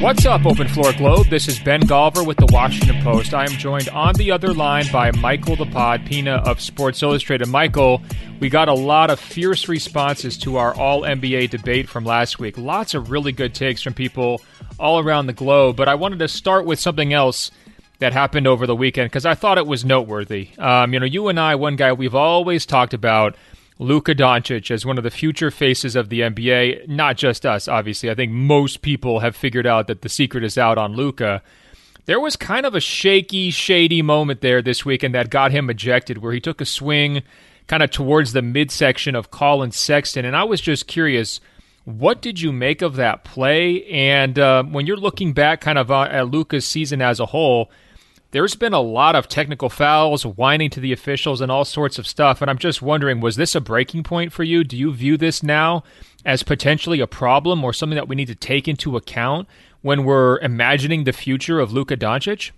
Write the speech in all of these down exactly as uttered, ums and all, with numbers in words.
What's up, Open Floor Globe? This is Ben Golliver with the Washington Post. I am joined on the other line by Michael the Pod Pina of Sports Illustrated. Michael, we got a lot of fierce responses to our All N B A debate from last week. Lots of really good takes from people all around the globe. But I wanted to start with something else that happened over the weekend, because I thought it was noteworthy. Um, you know, you and I, one guy we've always talked about, Luka Doncic, as one of the future faces of the N B A. Not just us, obviously. I think most people have figured out that the secret is out on Luka. There was kind of a shaky, shady moment there this weekend that got him ejected, where he took a swing kind of towards the midsection of Colin Sexton. And I was just curious, what did you make of that play? And uh, when you're looking back kind of at Luka's season as a whole, there's been a lot of technical fouls, whining to the officials, and all sorts of stuff. And I'm just wondering, was this a breaking point for you? Do you view this now as potentially a problem or something that we need to take into account when we're imagining the future of Luka Doncic?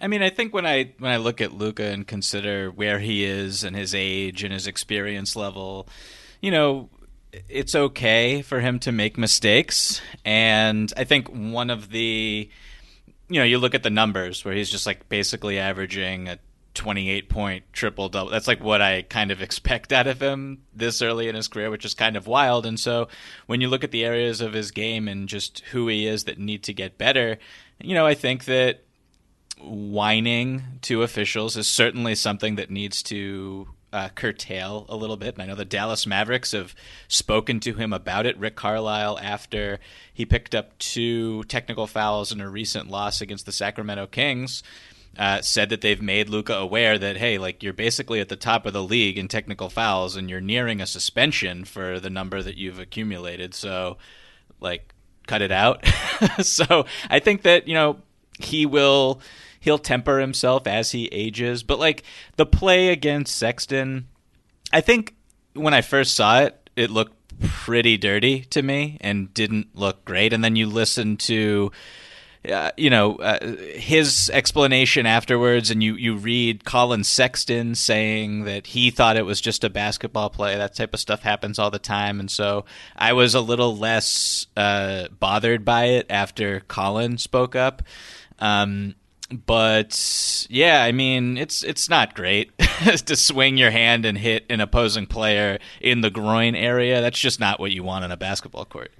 I mean, I think when I when I look at Luka and consider where he is and his age and his experience level, you know, it's okay for him to make mistakes. And I think one of the... You know, you look at the numbers where he's just like basically averaging a twenty-eight point triple double. That's like what I kind of expect out of him this early in his career, which is kind of wild. And so when you look at the areas of his game and just who he is that need to get better, you know, I think that whining to officials is certainly something that needs to Uh, curtail a little bit. And I know the Dallas Mavericks have spoken to him about it. Rick Carlisle, after he picked up two technical fouls in a recent loss against the Sacramento Kings, uh, said that they've made Luka aware that, hey, like, you're basically at the top of the league in technical fouls and you're nearing a suspension for the number that you've accumulated. So, like, cut it out. So I think that, you know, he will... He'll temper himself as he ages. But, like, the play against Sexton, I think when I first saw it, it looked pretty dirty to me and didn't look great. And then you listen to, uh, you know, uh, his explanation afterwards, and you, you read Colin Sexton saying that he thought it was just a basketball play. That type of stuff happens all the time. And so I was a little less uh, bothered by it after Colin spoke up. Um But, yeah, I mean, it's it's not great to swing your hand and hit an opposing player in the groin area. That's just not what you want on a basketball court.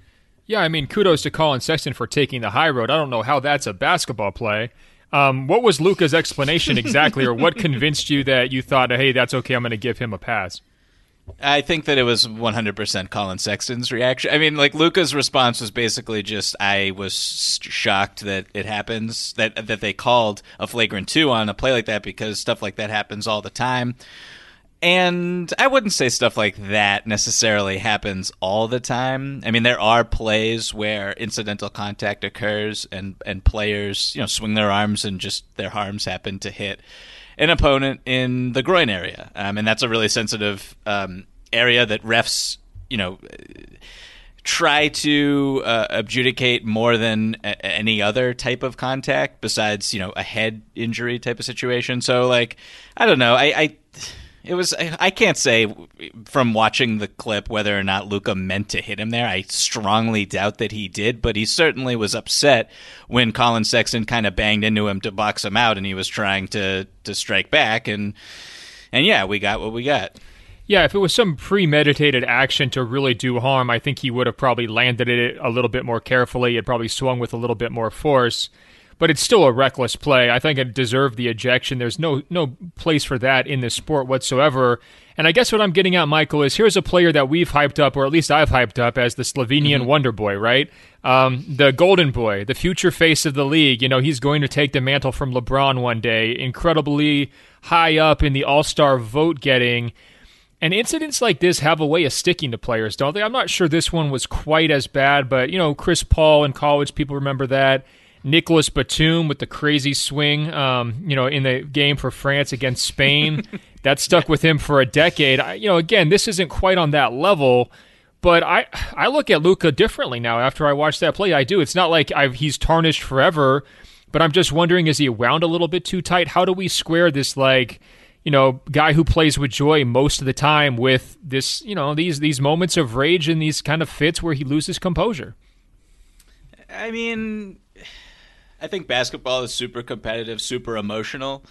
Yeah, I mean, kudos to Colin Sexton for taking the high road. I don't know how that's a basketball play. Um, what was Luka's explanation exactly, or what convinced you that you thought, hey, that's okay, I'm going to give him a pass? I think that it was one hundred percent Colin Sexton's reaction. I mean, like, Luka's response was basically just, I was shocked that it happens, that that they called a flagrant two on a play like that, because stuff like that happens all the time. And I wouldn't say stuff like that necessarily happens all the time. I mean, there are plays where incidental contact occurs and, and players, you know, swing their arms and just their arms happen to hit an opponent in the groin area. Um, and that's a really sensitive um, area that refs, you know, try to uh, adjudicate more than a- any other type of contact besides, you know, a head injury type of situation. So, like, I don't know. I... I It was. I can't say from watching the clip whether or not Luka meant to hit him there. I strongly doubt that he did, but he certainly was upset when Colin Sexton kind of banged into him to box him out, and he was trying to, to strike back. And and yeah, we got what we got. Yeah, if it was some premeditated action to really do harm, I think he would have probably landed it a little bit more carefully. It probably swung with a little bit more force. But it's still a reckless play. I think it deserved the ejection. There's no no place for that in this sport whatsoever. And I guess what I'm getting at, Michael, is here's a player that we've hyped up, or at least I've hyped up, as the Slovenian mm-hmm. wonder boy, right? Um, the golden boy, the future face of the league. You know, he's going to take the mantle from LeBron one day, incredibly high up in the all-star vote getting. And incidents like this have a way of sticking to players, don't they? I'm not sure this one was quite as bad, but, you know, Chris Paul in college, people remember that. Nicholas Batum with the crazy swing, um, you know, in the game for France against Spain. That stuck with him for a decade. I, you know, again, this isn't quite on that level, but I, I look at Luka differently now after I watch that play. I do. It's not like I've, he's tarnished forever, but I'm just wondering, is he wound a little bit too tight? How do we square this, like, you know, guy who plays with joy most of the time with this, you know, these these moments of rage and these kind of fits where he loses composure? I mean... I think basketball is super competitive, super emotional,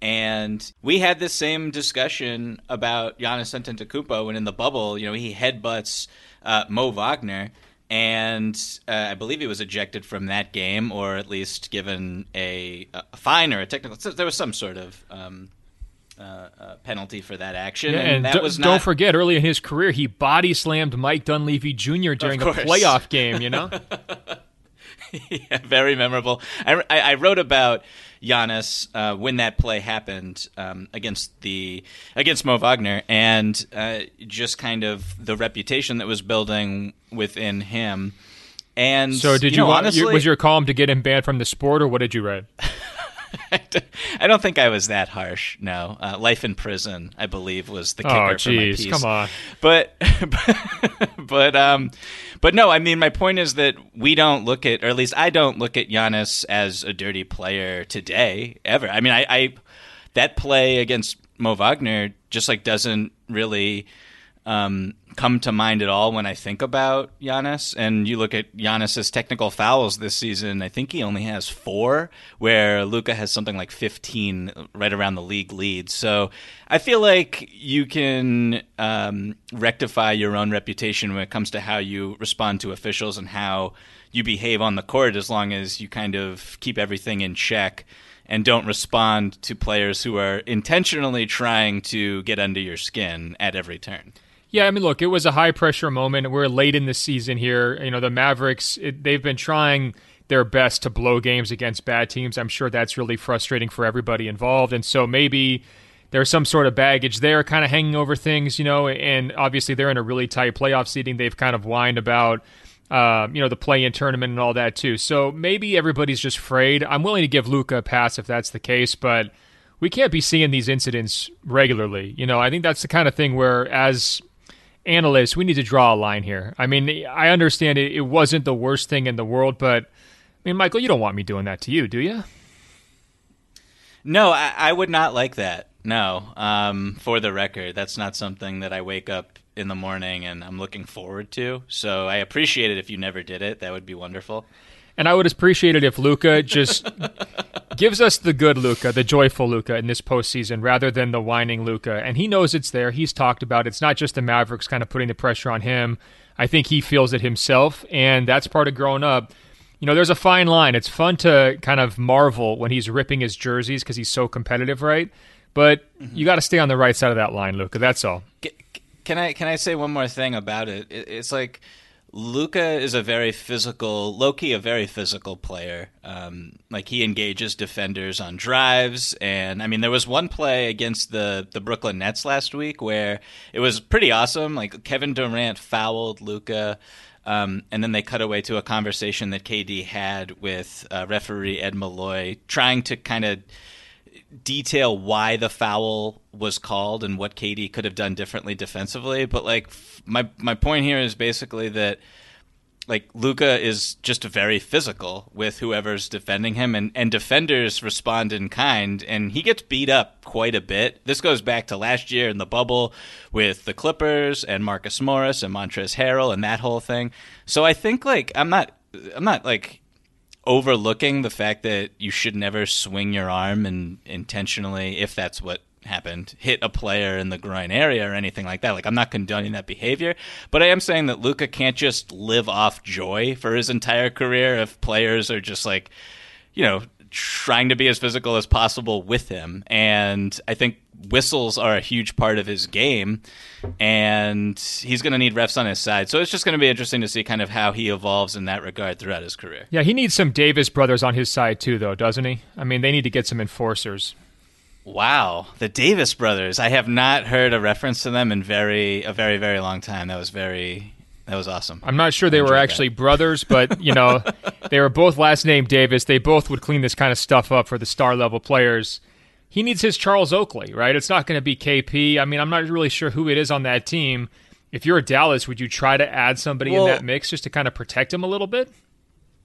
and we had this same discussion about Giannis Antetokounmpo when in the bubble, you know, he headbutts uh, Mo Wagner, and uh, I believe he was ejected from that game, or at least given a, a fine or a technical. There was some sort of um, uh, uh, penalty for that action. Yeah, and, and that d- was not... don't forget, early in his career, he body slammed Mike Dunleavy Junior during a playoff game. You know. Yeah, very memorable. I, I wrote about Giannis uh, when that play happened um, against the against Mo Wagner, and uh, just kind of the reputation that was building within him. And so, did you, you know, want? Honestly, was your column to get him banned from the sport, or what did you write? I don't think I was that harsh. No, uh, life in prison, I believe, was the kicker oh, geez, for my piece. Come on, but but but, um, but no, I mean, my point is that we don't look at, or at least I don't look at Giannis as a dirty player today ever. I mean, I, I that play against Mo Wagner just like doesn't really um, come to mind at all when I think about Giannis. And you look at Giannis's technical fouls this season, I think he only has four, where Luka has something like fifteen, right around the league lead. So I feel like you can um, rectify your own reputation when it comes to how you respond to officials and how you behave on the court, as long as you kind of keep everything in check and don't respond to players who are intentionally trying to get under your skin at every turn. Yeah, I mean, look, it was a high-pressure moment. We're late in the season here. You know, the Mavericks, it, they've been trying their best to blow games against bad teams. I'm sure that's really frustrating for everybody involved. And so maybe there's some sort of baggage there kind of hanging over things, you know, and obviously they're in a really tight playoff seeding. They've kind of whined about, uh, you know, the play-in tournament and all that too. So maybe everybody's just afraid. I'm willing to give Luka a pass if that's the case, but we can't be seeing these incidents regularly. You know, I think that's the kind of thing where, as analysts, we need to draw a line here. I mean, I understand it, it wasn't the worst thing in the world, but, I mean, Michael, you don't want me doing that to you, do you? No, I, I would not like that. No, um, for the record, that's not something that I wake up in the morning and I'm looking forward to. So I appreciate it if you never did it. That would be wonderful. And I would appreciate it if Luka just gives us the good Luka, the joyful Luka in this postseason, rather than the whining Luka. And he knows it's there. He's talked about it. It's not just the Mavericks kind of putting the pressure on him. I think he feels it himself, and that's part of growing up. You know, there's a fine line. It's fun to kind of marvel when he's ripping his jerseys because he's so competitive, right? But mm-hmm. you got to stay on the right side of that line, Luka. That's all. Get, Can I can I say one more thing about it? It's like Luka is a very physical, low-key a very physical player. Um, like he engages defenders on drives, and I mean there was one play against the the Brooklyn Nets last week where it was pretty awesome. Like Kevin Durant fouled Luka. Um, and then they cut away to a conversation that K D had with uh, referee Ed Malloy, trying to kind of detail why the foul was called and what K D could have done differently defensively. But like f- my my point here is basically that like Luka is just very physical with whoever's defending him, and, and defenders respond in kind, and he gets beat up quite a bit. This goes back to last year in the bubble with the Clippers and Marcus Morris and Montrezl Harrell and that whole thing. So I think like I'm not I'm not like overlooking the fact that you should never swing your arm and intentionally, if that's what happened, hit a player in the groin area or anything like that. Like, I'm not condoning that behavior, but I am saying that Luka can't just live off joy for his entire career if players are just like, you know, trying to be as physical as possible with him. And I think whistles are a huge part of his game, and he's going to need refs on his side. So it's just going to be interesting to see kind of how he evolves in that regard throughout his career. Yeah, he needs some Davis brothers on his side too, though, doesn't he? I mean, they need to get some enforcers. Wow, the Davis brothers! I have not heard a reference to them in very a very very long time. That was very that was awesome. I'm not sure they were actually that. brothers, but you know, they were both last name Davis. They both would clean this kind of stuff up for the star level players. He needs his Charles Oakley, right? It's not going to be K P. I mean, I'm not really sure who it is on that team. If you're a Dallas, would you try to add somebody well, in that mix just to kind of protect him a little bit?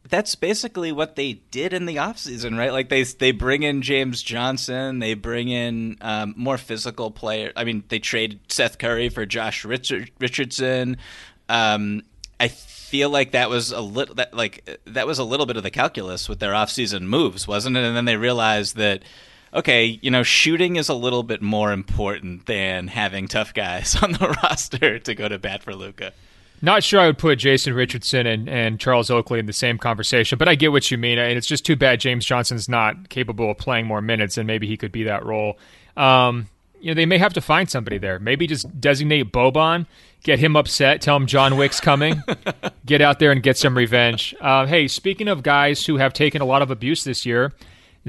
That's basically what they did in the offseason, right? Like they they bring in James Johnson, they bring in um, more physical players. I mean, they trade Seth Curry for Josh Richard, Richardson. Um, I feel like that was a little that like that was a little bit of the calculus with their offseason moves, wasn't it? And then they realized that, okay, you know, shooting is a little bit more important than having tough guys on the roster to go to bat for Luka. Not sure I would put Jason Richardson and, and Charles Oakley in the same conversation, but I get what you mean, and it's just too bad James Johnson's not capable of playing more minutes, and maybe he could be that role. Um, you know, they may have to find somebody there. Maybe just designate Boban, get him upset, tell him John Wick's coming, get out there and get some revenge. Uh, hey, speaking of guys who have taken a lot of abuse this year,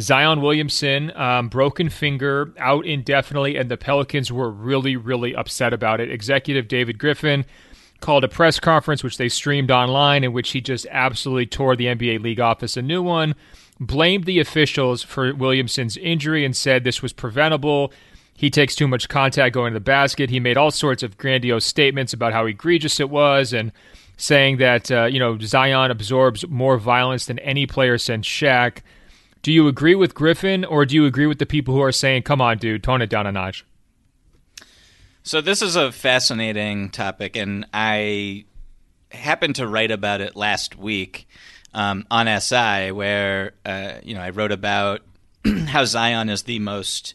Zion Williamson, um, broken finger, out indefinitely, and the Pelicans were really, really upset about it. Executive David Griffin called a press conference, which they streamed online, in which he just absolutely tore the N B A league office a new one, blamed the officials for Williamson's injury and said this was preventable. He takes too much contact going to the basket. He made all sorts of grandiose statements about how egregious it was, and saying that, uh, you know, Zion absorbs more violence than any player since Shaq. Do you agree with Griffin, or do you agree with the people who are saying, come on, dude, tone it down a notch? So this is a fascinating topic, and I happened to write about it last week um, on S I, where uh, you know I wrote about how Zion is the most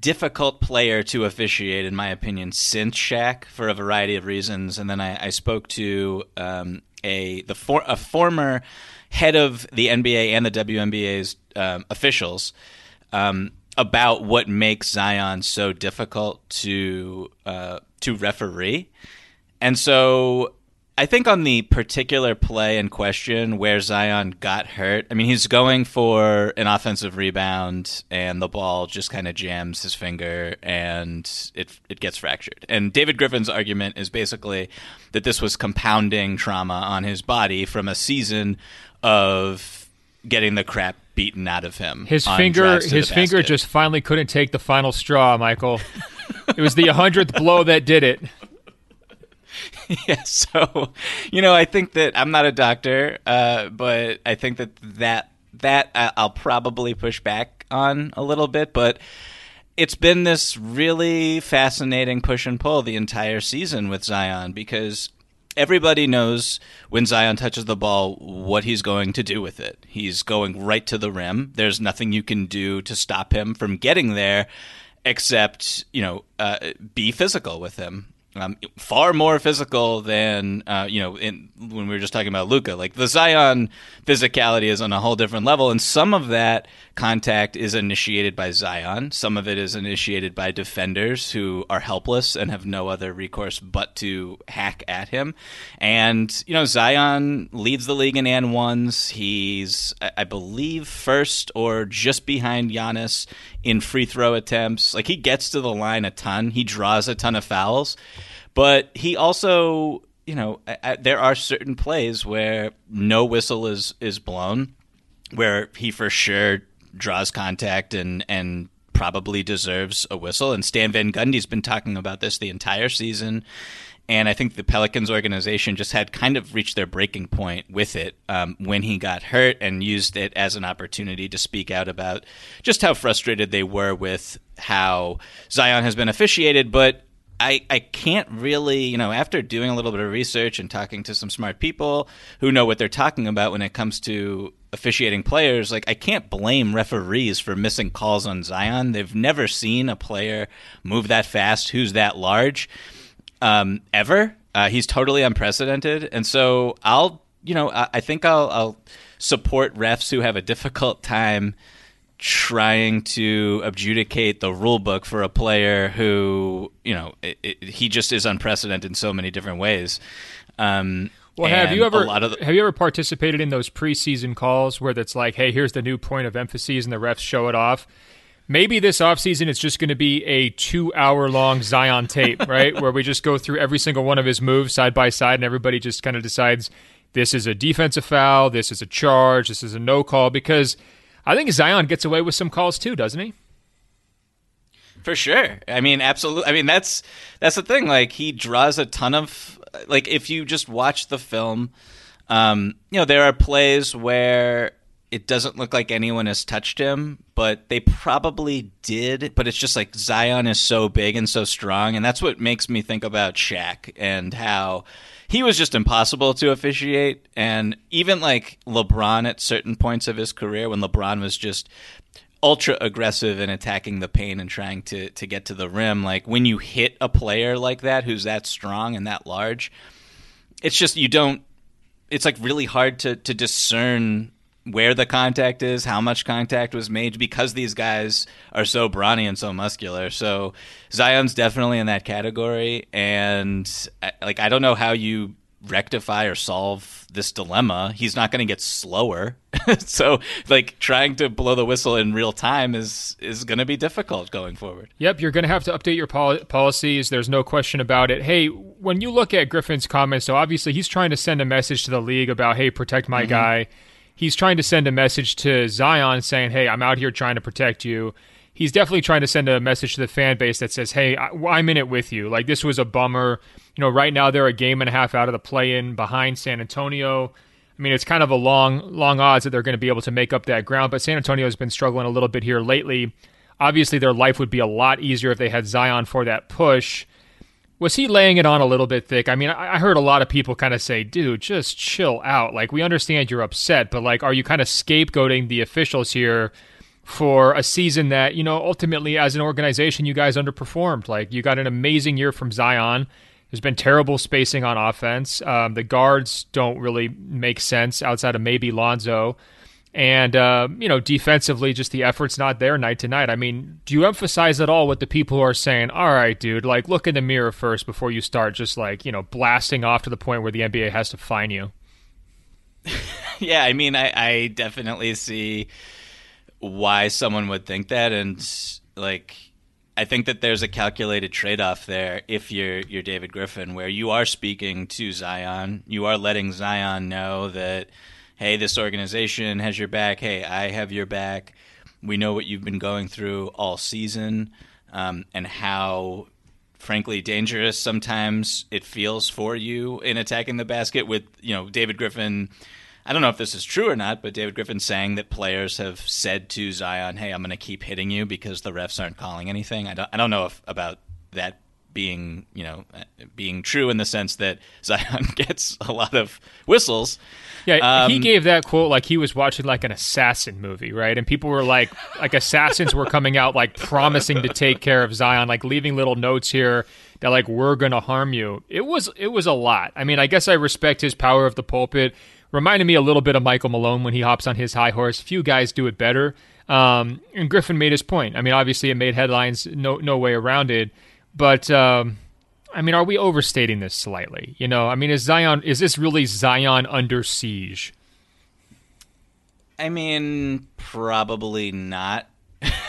difficult player to officiate, in my opinion, since Shaq, for a variety of reasons. And then I, I spoke to um, a the for, a former head of the N B A and the W N B A's um, officials. Um, about what makes Zion so difficult to uh, to referee. And so I think on the particular play in question where Zion got hurt, I mean, he's going for an offensive rebound, and the ball just kind of jams his finger, and it it gets fractured. And David Griffin's argument is basically that this was compounding trauma on his body from a season of getting the crap beaten out of him. His finger his finger just finally couldn't take the final straw, Michael. It was the hundredth blow that did it. Yeah, so, you know, I think that I'm not a doctor, uh, but I think that that, that uh, I'll probably push back on a little bit, but it's been this really fascinating push and pull the entire season with Zion, because everybody knows when Zion touches the ball what he's going to do with it. He's going right to the rim. There's nothing you can do to stop him from getting there except, you know, uh, be physical with him. Um, far more physical than, uh, you know, in, when we were just talking about Luka. Like, the Zion physicality is on a whole different level, and some of that contact is initiated by Zion. Some of it is initiated by defenders who are helpless and have no other recourse but to hack at him. And, you know, Zion leads the league in and ones. He's, I believe, first or just behind Giannis in free throw attempts. Like, he gets to the line a ton. He draws a ton of fouls. But he also, you know, there are certain plays where no whistle is, is blown, where he for sure draws contact and, and probably deserves a whistle. And Stan Van Gundy's been talking about this the entire season. And I think the Pelicans organization just had kind of reached their breaking point with it um, when he got hurt, and used it as an opportunity to speak out about just how frustrated they were with how Zion has been officiated. But I, I can't really, you know, after doing a little bit of research and talking to some smart people who know what they're talking about when it comes to officiating players, like, I can't blame referees for missing calls on Zion. They've never seen a player move that fast, who's that large, um, ever. Uh, he's totally unprecedented. And so I'll, you know, I, I think I'll, I'll support refs who have a difficult time trying to adjudicate the rule book for a player who, you know, it, it, he just is unprecedented in so many different ways. Um, well, have you ever the- have you ever participated in those preseason calls where it's like, hey, here's the new point of emphasis, and the refs show it off? Maybe this offseason it's just going to be a two-hour-long Zion tape, right, where we just go through every single one of his moves side by side, and everybody just kind of decides this is a defensive foul, this is a charge, this is a no-call, because I think Zion gets away with some calls too, doesn't he? For sure. I mean, absolutely. I mean, that's that's the thing. Like, he draws a ton of, like, if you just watch the film, um, you know, there are plays where it doesn't look like anyone has touched him, but they probably did. But it's just like Zion is so big and so strong, and that's what makes me think about Shaq and how he was just impossible to officiate. And even like LeBron at certain points of his career, when LeBron was just ultra aggressive in attacking the paint and trying to, to get to the rim, like when you hit a player like that who's that strong and that large, it's just you don't – it's like really hard to, to discern – where the contact is, how much contact was made, because these guys are so brawny and so muscular. So Zion's definitely in that category. And like, I don't know how you rectify or solve this dilemma. He's not going to get slower. So like trying to blow the whistle in real time is, is going to be difficult going forward. Yep. You're going to have to update your pol- policies. There's no question about it. Hey, when you look at Griffin's comments, so obviously he's trying to send a message to the league about, hey, protect my mm-hmm. guy. He's trying to send a message to Zion saying, hey, I'm out here trying to protect you. He's definitely trying to send a message to the fan base that says, hey, I'm in it with you. Like, this was a bummer. You know, right now they're a game and a half out of the play-in behind San Antonio. I mean, it's kind of a long, long odds that they're going to be able to make up that ground, but San Antonio has been struggling a little bit here lately. Obviously, their life would be a lot easier if they had Zion for that push. Was he laying it on a little bit thick? I mean, I heard a lot of people kind of say, dude, just chill out. Like, we understand you're upset, but, like, are you kind of scapegoating the officials here for a season that, you know, ultimately as an organization, you guys underperformed? Like, you got an amazing year from Zion. There's been terrible spacing on offense. Um, the guards don't really make sense outside of maybe Lonzo. And, uh, you know, defensively, just the effort's not there night to night. I mean, do you emphasize at all what the people who are saying, all right, dude, like, look in the mirror first before you start just, like, you know, blasting off to the point where the N B A has to fine you? Yeah, I mean, I, I definitely see why someone would think that. And, like, I think that there's a calculated trade-off there if you're you're David Griffin, where you are speaking to Zion. You are letting Zion know that, hey, this organization has your back. Hey, I have your back. We know what you've been going through all season, um, and how, frankly, dangerous sometimes it feels for you in attacking the basket with, you know, David Griffin. I don't know if this is true or not, but David Griffin saying that players have said to Zion, hey, I'm going to keep hitting you because the refs aren't calling anything. I don't, I don't know if about that being, you know, being true in the sense that Zion gets a lot of whistles. Yeah, um, he gave that quote like he was watching like an assassin movie, right? And people were like, like assassins were coming out like promising to take care of Zion, like leaving little notes here that like, we're going to harm you. It was, it was a lot. I mean, I guess I respect his power of the pulpit. Reminded me a little bit of Michael Malone when he hops on his high horse. Few guys do it better. Um, and Griffin made his point. I mean, obviously it made headlines, no, no way around it. But, um, I mean, are we overstating this slightly? You know, I mean, is Zion, is this really Zion under siege? I mean, probably not,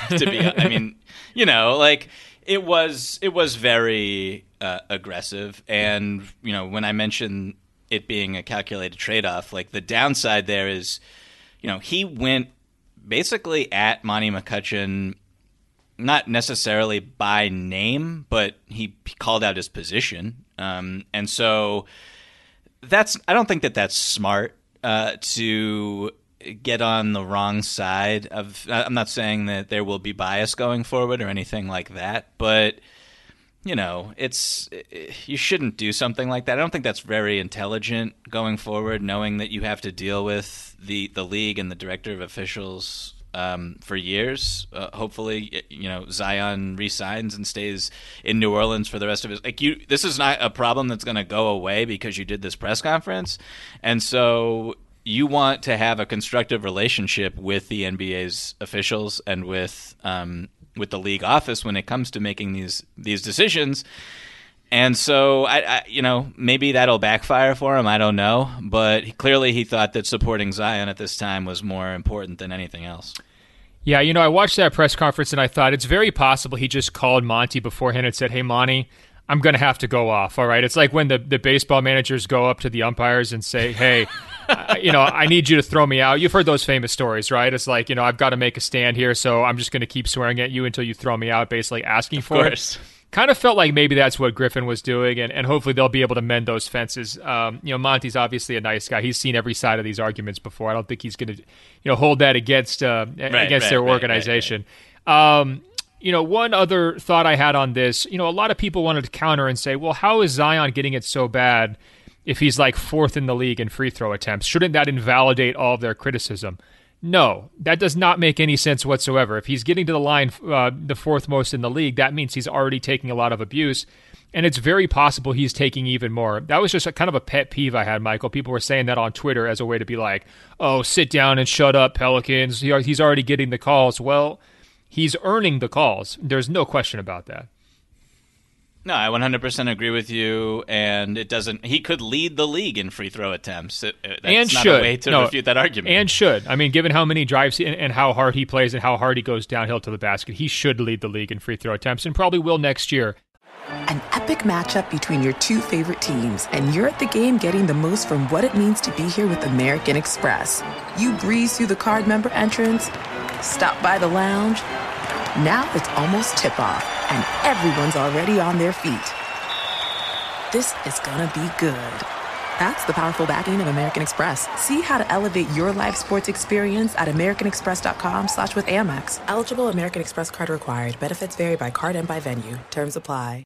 to be honest. I mean, you know, like it was, it was very uh, aggressive. And, you know, when I mentioned it being a calculated trade-off, like the downside there is, you know, he went basically at Monty McCutcheon, not necessarily by name, but he called out his position. Um, and so that's, I don't think that that's smart uh, to get on the wrong side of, I'm not saying that there will be bias going forward or anything like that, but you know, it's, you shouldn't do something like that. I don't think that's very intelligent going forward, knowing that you have to deal with the, the league and the director of officials Um, for years. Uh, hopefully, you know, Zion resigns and stays in New Orleans for the rest of his, like you, this is not a problem that's going to go away because you did this press conference. And so you want to have a constructive relationship with the N B A's officials and with, um, with the league office when it comes to making these, these decisions. And so, I, I, you know, maybe that'll backfire for him. I don't know. But he, clearly he thought that supporting Zion at this time was more important than anything else. Yeah, you know, I watched that press conference and I thought it's very possible he just called Monty beforehand and said, hey, Monty, I'm going to have to go off, all right? It's like when the, the baseball managers go up to the umpires and say, hey, uh, you know, I need you to throw me out. You've heard those famous stories, right? It's like, you know, I've got to make a stand here, so I'm just going to keep swearing at you until you throw me out, basically asking of for course. It. Kind of felt like maybe that's what Griffin was doing, and, and hopefully they'll be able to mend those fences. Um, you know, Monty's obviously a nice guy. He's seen every side of these arguments before. I don't think he's going to, you know, hold that against uh, right, against right, their organization. Right, right, right. Um, you know, one other thought I had on this, you know, a lot of people wanted to counter and say, well, how is Zion getting it so bad if he's like fourth in the league in free throw attempts? Shouldn't that invalidate all of their criticism? No, that does not make any sense whatsoever. If he's getting to the line uh, the fourth most in the league, that means he's already taking a lot of abuse, and it's very possible he's taking even more. That was just a, kind of a pet peeve I had, Michael. People were saying that on Twitter as a way to be like, oh, sit down and shut up, Pelicans. He, he's already getting the calls. Well, he's earning the calls. There's no question about that. No, I one hundred percent agree with you, and it doesn't. He could lead the league in free throw attempts. It, it, that's and not should. a way to no, refute that argument. And should. I mean, given how many drives he, and, and how hard he plays and how hard he goes downhill to the basket, he should lead the league in free throw attempts and probably will next year. An epic matchup between your two favorite teams, and you're at the game getting the most from what it means to be here with American Express. You breeze through the card member entrance, stop by the lounge. Now it's almost tip-off, and everyone's already on their feet. This is gonna be good. That's the powerful backing of American Express. See how to elevate your live sports experience at americanexpress.com slash with Amex. Eligible American Express card required. Benefits vary by card and by venue. Terms apply.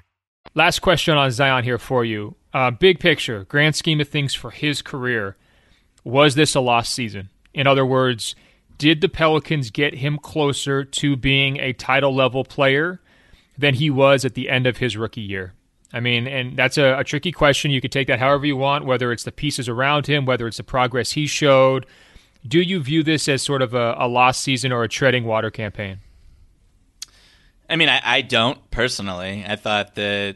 Last question on Zion here for you. Uh, big picture, grand scheme of things for his career. Was this a lost season? In other words, did the Pelicans get him closer to being a title-level player than he was at the end of his rookie year? I mean, and that's a, a tricky question. You could take that however you want, whether it's the pieces around him, whether it's the progress he showed. Do you view this as sort of a, a lost season or a treading water campaign? I mean, I, I don't personally. I thought that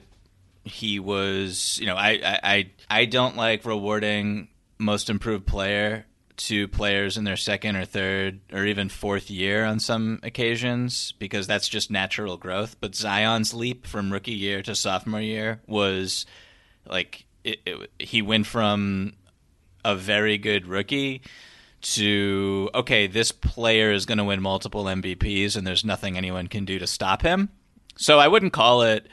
he was, you know, I, I, I, I don't like rewarding most improved player to players in their second or third or even fourth year on some occasions, because that's just natural growth. But Zion's leap from rookie year to sophomore year was like it, it, he went from a very good rookie to, okay, this player is going to win multiple M V Ps and there's nothing anyone can do to stop him. So I wouldn't call it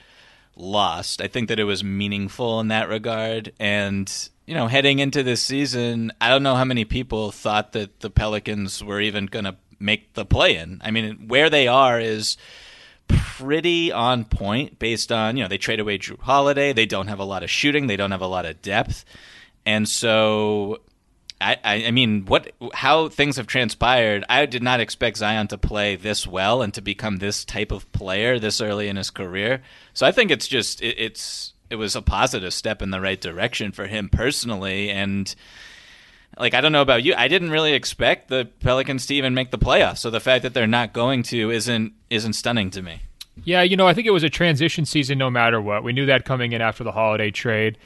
lost. I think that it was meaningful in that regard. And you know, heading into this season, I don't know how many people thought that the Pelicans were even going to make the play-in. I mean, where they are is pretty on point based on, you know, they trade away Drew Holiday. They don't have a lot of shooting. They don't have a lot of depth. And so, I, I, I mean, what, how things have transpired, I did not expect Zion to play this well and to become this type of player this early in his career. So I think it's just, it, it's... it was a positive step in the right direction for him personally. And like, I don't know about you, I didn't really expect the Pelicans to even make the playoffs. So the fact that they're not going to isn't, isn't stunning to me. Yeah. You know, I think it was a transition season, no matter what. We knew that coming in after the Holiday trade.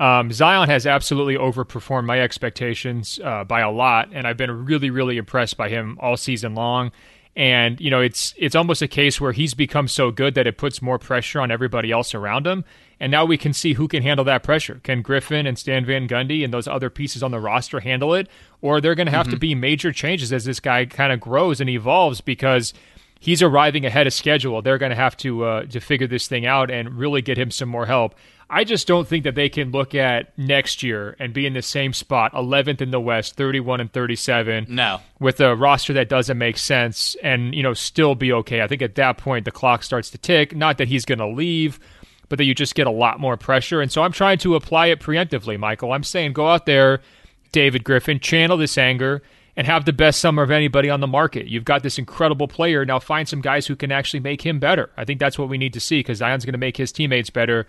Um, Zion has absolutely overperformed my expectations uh, by a lot. And I've been really, really impressed by him all season long. And, you know, it's it's almost a case where he's become so good that it puts more pressure on everybody else around him. And now we can see who can handle that pressure. Can Griffin and Stan Van Gundy and those other pieces on the roster handle it? Or they're going to have mm-hmm. to be major changes as this guy kind of grows and evolves, because he's arriving ahead of schedule. They're going to have to uh, to figure this thing out and really get him some more help. I just don't think that they can look at next year and be in the same spot, eleventh in the West, thirty-one and thirty-seven, no, with a roster that doesn't make sense, and, you know, still be okay. I think at that point the clock starts to tick. Not that he's going to leave, but that you just get a lot more pressure. And so I'm trying to apply it preemptively, Michael. I'm saying go out there, David Griffin, channel this anger and have the best summer of anybody on the market. You've got this incredible player. Now find some guys who can actually make him better. I think that's what we need to see, because Zion's going to make his teammates better.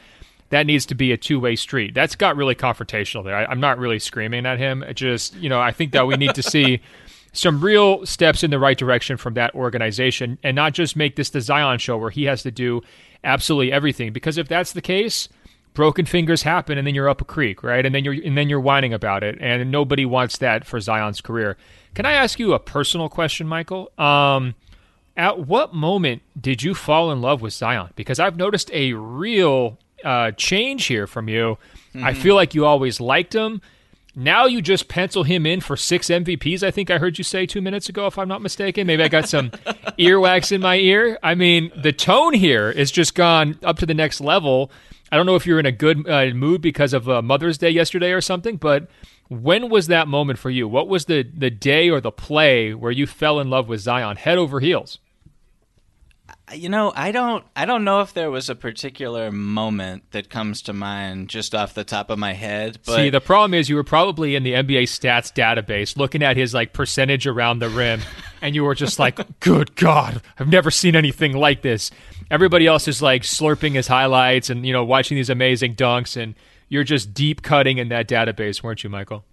That needs to be a two-way street. That's got really confrontational there. I, I'm not really screaming at him. It just, you know, I think that we need to see some real steps in the right direction from that organization, and not just make this the Zion show where he has to do absolutely everything. Because if that's the case, broken fingers happen, and then you're up a creek, right? And then you're and then you're whining about it, and nobody wants that for Zion's career. Can I ask you a personal question, Michael? Um, at what moment did you fall in love with Zion? Because I've noticed a real Uh, change here from you. Mm-hmm. I feel like you always liked him. Now you just pencil him in for six M V Ps, I think I heard you say two minutes ago, if I'm not mistaken. Maybe I got some earwax in my ear. I mean, the tone here is just gone up to the next level. I don't know if you're in a good uh, mood because of uh, Mother's Day yesterday or something, but when was that moment for you? What was the, the day or the play where you fell in love with Zion head over heels? You know, I don't I don't know if there was a particular moment that comes to mind just off the top of my head. But see, the problem is you were probably in the N B A stats database looking at his like percentage around the rim, and you were just like, good God, I've never seen anything like this. Everybody else is like slurping his highlights and, you know, watching these amazing dunks, and you're just deep cutting in that database, weren't you, Michael?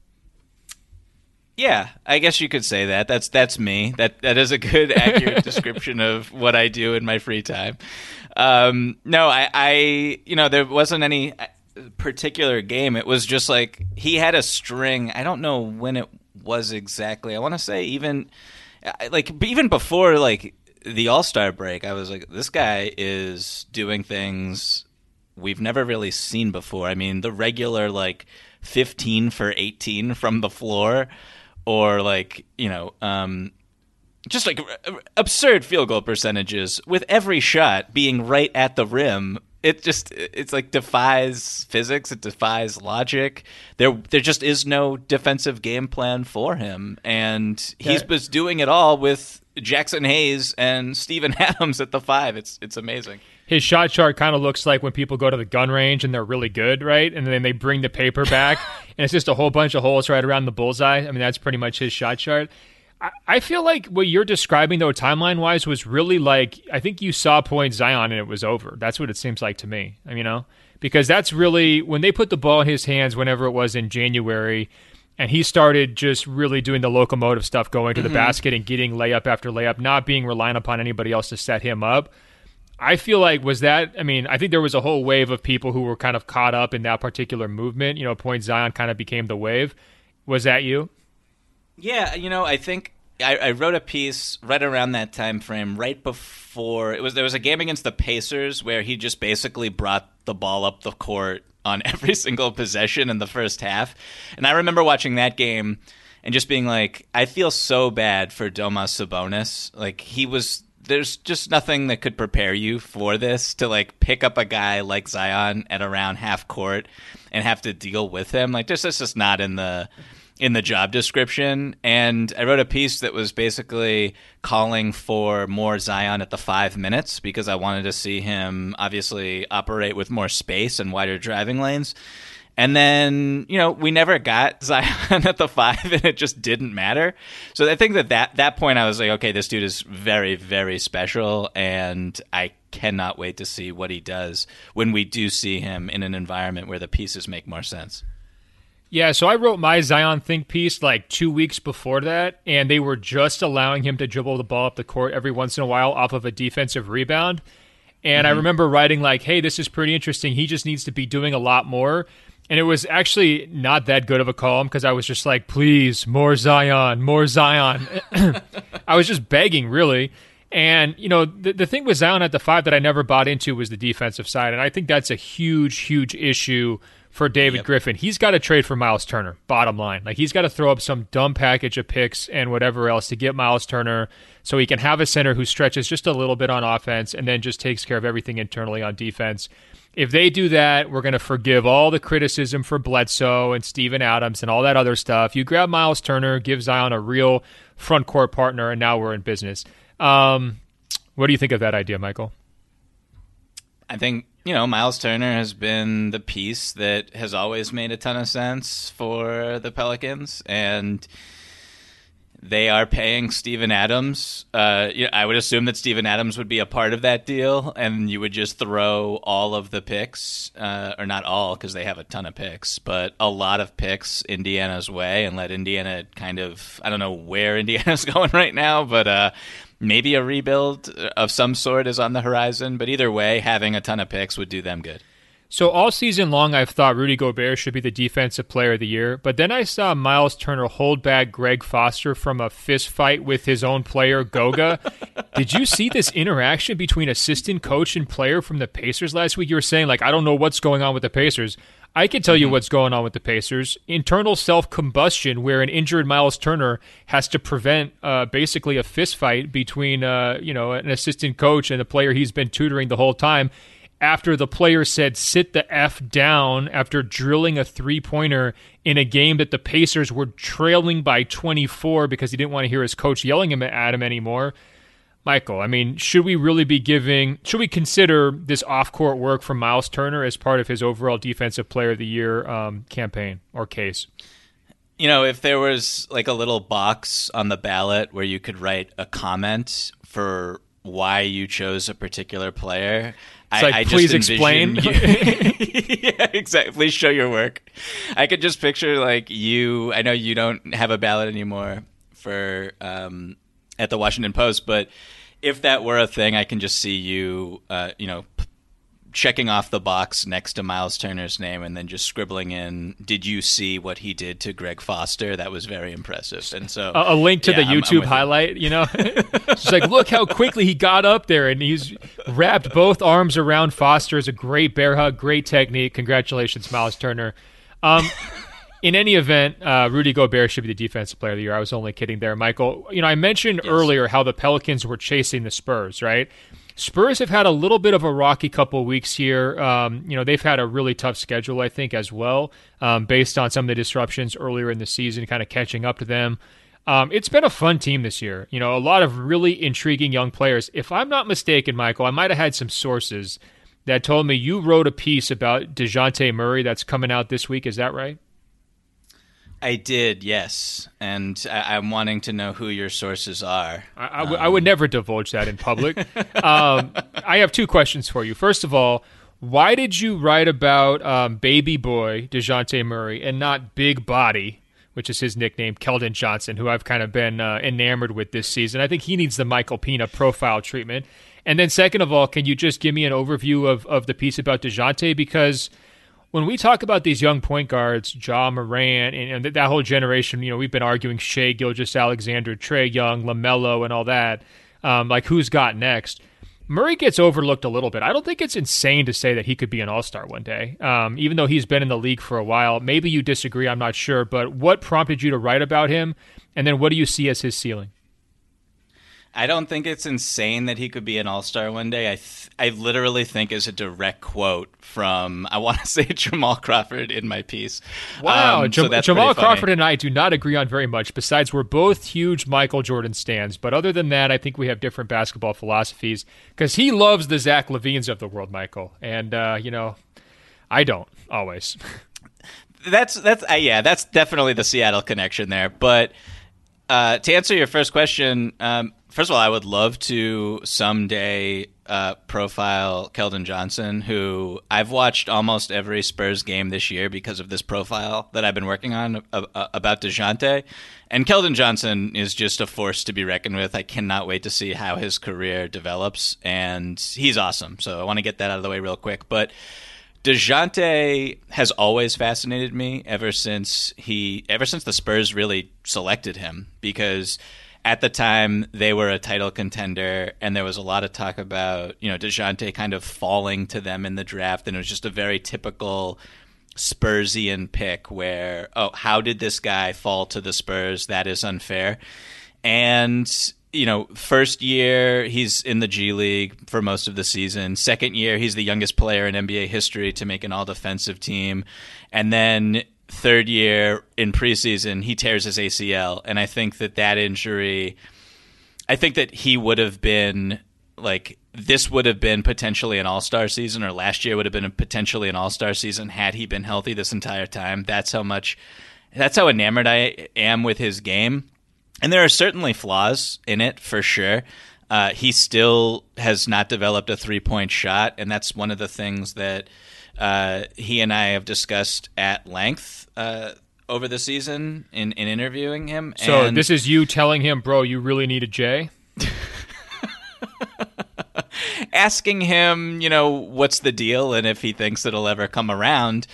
Yeah, I guess you could say that. That's that's me. That that is a good, accurate description of what I do in my free time. Um, no, I, I, you know, there wasn't any particular game. It was just like he had a string. I don't know when it was exactly. I want to say even like even before like the All-Star break, I was like, this guy is doing things we've never really seen before. I mean, the regular like fifteen for eighteen from the floor, or like, you know, um, just like absurd field goal percentages with every shot being right at the rim. It just, it's like defies physics. It defies logic. There, there just is no defensive game plan for him. And he's yeah. doing it all with Jackson Hayes and Steven Adams at the five. It's, it's amazing. His shot chart kind of looks like when people go to the gun range and they're really good, right? And then they bring the paper back and it's just a whole bunch of holes right around the bullseye. I mean, that's pretty much his shot chart. I feel like what you're describing, though, timeline-wise, was really like, I think you saw Point Zion and it was over. That's what it seems like to me, you know? Because that's really, when they put the ball in his hands, whenever it was in January, and he started just really doing the locomotive stuff, going to the mm-hmm. basket and getting layup after layup, not being reliant upon anybody else to set him up. I feel like was that, I mean, I think there was a whole wave of people who were kind of caught up in that particular movement. You know, Point Zion kind of became the wave. Was that you? Yeah, you know, I think I, I wrote a piece right around that time frame, right before it was. There was a game against the Pacers where he just basically brought the ball up the court on every single possession in the first half, and I remember watching that game and just being like, I feel so bad for Domas Sabonis. Like he was, there's just nothing that could prepare you for this, to like pick up a guy like Zion at around half court and have to deal with him. Like this is just not in the. in the job description. And I wrote a piece that was basically calling for more Zion at the five minutes because I wanted to see him obviously operate with more space and wider driving lanes. And then, you know, we never got Zion at the five and it just didn't matter. So I think that that, that point I was like, okay, this dude is very, very special. And I cannot wait to see what he does when we do see him in an environment where the pieces make more sense. Yeah, so I wrote my Zion Think piece like two weeks before that, and they were just allowing him to dribble the ball up the court every once in a while off of a defensive rebound. And mm-hmm. I remember writing like, hey, this is pretty interesting. He just needs to be doing a lot more. And it was actually not that good of a column because I was just like, please, more Zion, more Zion. I was just begging, really. And, you know, the, the thing with Zion at the five that I never bought into was the defensive side. And I think that's a huge, huge issue for David yep. Griffin. He's got to trade for Miles Turner, bottom line. Like, he's got to throw up some dumb package of picks and whatever else to get Miles Turner so he can have a center who stretches just a little bit on offense and then just takes care of everything internally on defense. If they do that, we're going to forgive all the criticism for Bledsoe and Steven Adams and all that other stuff. You grab Miles Turner, give Zion a real front court partner, and now we're in business. Um, what do you think of that idea, Michael? I think, you know, Miles Turner has been the piece that has always made a ton of sense for the Pelicans, and they are paying Steven Adams. Uh, you know, I would assume that Steven Adams would be a part of that deal, and you would just throw all of the picks, uh, or not all because they have a ton of picks, but a lot of picks Indiana's way and let Indiana kind of, I don't know where Indiana's going right now, but uh, maybe a rebuild of some sort is on the horizon. But either way, having a ton of picks would do them good. So all season long, I've thought Rudy Gobert should be the defensive player of the year, but then I saw Miles Turner hold back Greg Foster from a fist fight with his own player, Goga. Did you see this interaction between assistant coach and player from the Pacers last week? You were saying, like, I don't know what's going on with the Pacers. I can tell you what's going on with the Pacers. Internal self-combustion where an injured Miles Turner has to prevent uh, basically a fist fight between uh, you know, an assistant coach and a player he's been tutoring the whole time, after the player said, sit the F down after drilling a three-pointer in a game that the Pacers were trailing by twenty-four because he didn't want to hear his coach yelling at him anymore. Michael, I mean, should we really be giving, should we consider this off-court work from Miles Turner as part of his overall Defensive Player of the Year um, campaign or case? You know, if there was like a little box on the ballot where you could write a comment for why you chose a particular player, It's like, I, I please just explain. Yeah, exactly. Please show your work. I could just picture, like, you. I know you don't have a ballot anymore for um, at the Washington Post, but if that were a thing, I can just see you, uh, you know, p- checking off the box next to Miles Turner's name and then just scribbling in, did you see what he did to Greg Foster? That was very impressive. And so a, a link to yeah, the YouTube I'm, I'm highlight, you know, it's like, look how quickly he got up there and he's wrapped both arms around Foster. It's a great bear hug, great technique. Congratulations, Miles Turner. Um, in any event, uh, Rudy Gobert should be the defensive player of the year. I was only kidding there, Michael. You know, I mentioned yes. earlier how the Pelicans were chasing the Spurs, right? Spurs have had a little bit of a rocky couple of weeks here. Um, you know, they've had a really tough schedule, I think, as well, um, based on some of the disruptions earlier in the season, kind of catching up to them. Um, it's been a fun team this year. You know, a lot of really intriguing young players. If I'm not mistaken, Michael, I might have had some sources that told me you wrote a piece about DeJounte Murray that's coming out this week. Is that right? I did, yes, and I- I'm wanting to know who your sources are. I, I, w- um. I would never divulge that in public. um, I have two questions for you. First of all, why did you write about um, baby boy DeJounte Murray and not big body, which is his nickname, Keldon Johnson, who I've kind of been uh, enamored with this season? I think he needs the Michael Pina profile treatment. And then second of all, can you just give me an overview of, of the piece about DeJounte? Because when we talk about these young point guards, Ja Morant, and, and that whole generation, you know, we've been arguing Shea Gilgeous-Alexander, Trae Young, LaMelo, and all that, um, like who's got next. Murray gets overlooked a little bit. I don't think it's insane to say that he could be an all-star one day, um, even though he's been in the league for a while. Maybe you disagree, I'm not sure, but what prompted you to write about him, and then what do you see as his ceiling? I don't think it's insane that he could be an all-star one day. I th- I literally think is a direct quote from, I want to say, Jamal Crawford in my piece. Wow, um, Jam- so Jamal Crawford and I do not agree on very much. Besides, we're both huge Michael Jordan stans. But other than that, I think we have different basketball philosophies because he loves the Zach LaVines of the world, Michael. And, uh, you know, I don't always. that's, that's uh, yeah, that's definitely the Seattle connection there. But uh, to answer your first question, um, first of all, I would love to someday uh, profile Keldon Johnson, who I've watched almost every Spurs game this year because of this profile that I've been working on about DeJounte. And Keldon Johnson is just a force to be reckoned with. I cannot wait to see how his career develops, and he's awesome. So I want to get that out of the way real quick. But DeJounte has always fascinated me ever since he, ever since the Spurs really selected him, because at the time, they were a title contender, and there was a lot of talk about, you know, DeJounte kind of falling to them in the draft, and it was just a very typical Spursian pick where, oh, how did this guy fall to the Spurs? That is unfair. And, you know, first year, he's in the G League for most of the season. Second year, he's the youngest player in N B A history to make an all-defensive team. And then third year in preseason, he tears his A C L. And I think that that injury, I think that he would have been like, this would have been potentially an all-star season, or last year would have been a potentially an all-star season had he been healthy this entire time. That's how much, that's how enamored I am with his game. And there are certainly flaws in it for sure. Uh, he still has not developed a three-point shot. And that's one of the things that Uh, he and I have discussed at length uh, over the season in, in interviewing him. So and this is you telling him, bro, you really need a J? Asking him, you know, what's the deal and if he thinks it'll ever come around.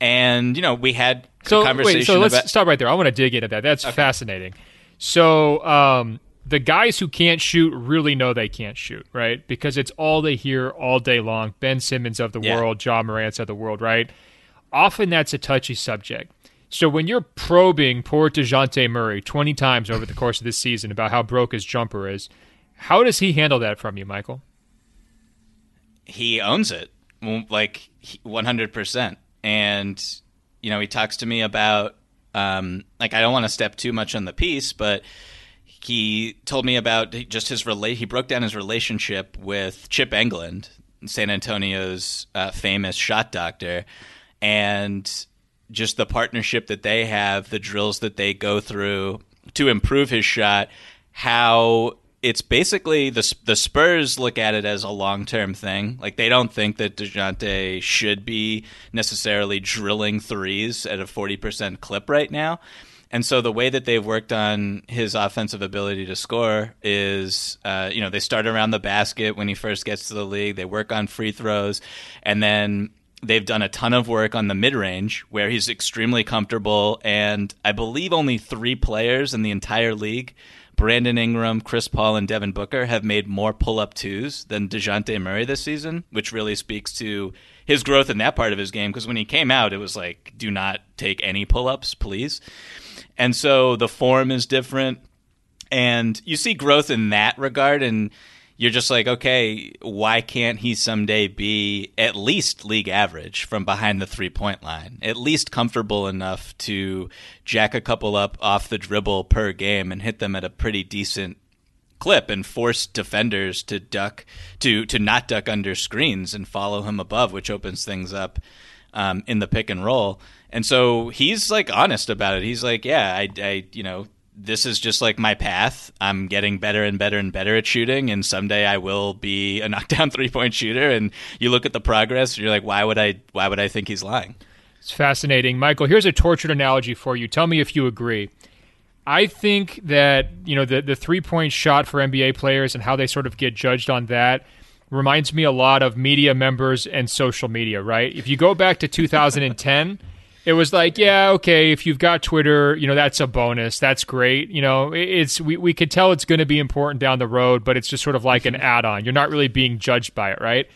And, you know, we had so, a conversation wait, so about... So let's stop right there. I want to dig into that. That's okay. Fascinating. So um, the guys who can't shoot really know they can't shoot, right? Because it's all they hear all day long. Ben Simmons of the yeah. world, Ja Morant of the world, right? Often that's a touchy subject. So when you're probing poor DeJounte Murray twenty times over the course of this season about how broke his jumper is, how does he handle that from you, Michael? He owns it, like one hundred percent. And, you know, he talks to me about, um, like, I don't want to step too much on the piece, but he told me about just his relate. He broke down his relationship with Chip Englund, San Antonio's uh, famous shot doctor, and just the partnership that they have, the drills that they go through to improve his shot. How it's basically the the Spurs look at it as a long term thing. Like they don't think that DeJounte should be necessarily drilling threes at a forty percent clip right now. And so the way that they've worked on his offensive ability to score is, uh, you know, they start around the basket when he first gets to the league. They work on free throws. And then they've done a ton of work on the mid-range where he's extremely comfortable. And I believe only three players in the entire league, Brandon Ingram, Chris Paul, and Devin Booker, have made more pull-up twos than DeJounte Murray this season, which really speaks to his growth in that part of his game. Because when he came out, it was like, do not take any pull-ups, please. And so the form is different, and you see growth in that regard, and you're just like, okay, why can't he someday be at least league average from behind the three-point line, at least comfortable enough to jack a couple up off the dribble per game and hit them at a pretty decent clip and force defenders to duck to to not duck under screens and follow him above, which opens things up um, in the pick and roll. And so he's like honest about it. He's like, yeah, I, I, you know, this is just like my path. I'm getting better and better and better at shooting. And someday I will be a knockdown three point shooter. And you look at the progress and you're like, why would I, why would I think he's lying? It's fascinating. Michael, here's a tortured analogy for you. Tell me if you agree. I think that, you know, the, the three point shot for N B A players and how they sort of get judged on that reminds me a lot of media members and social media, right? If you go back to two thousand ten, it was like, yeah, okay, if you've got Twitter, you know, that's a bonus. That's great. You know, it's we, we could tell it's going to be important down the road, but it's just sort of like an add-on. You're not really being judged by it, right?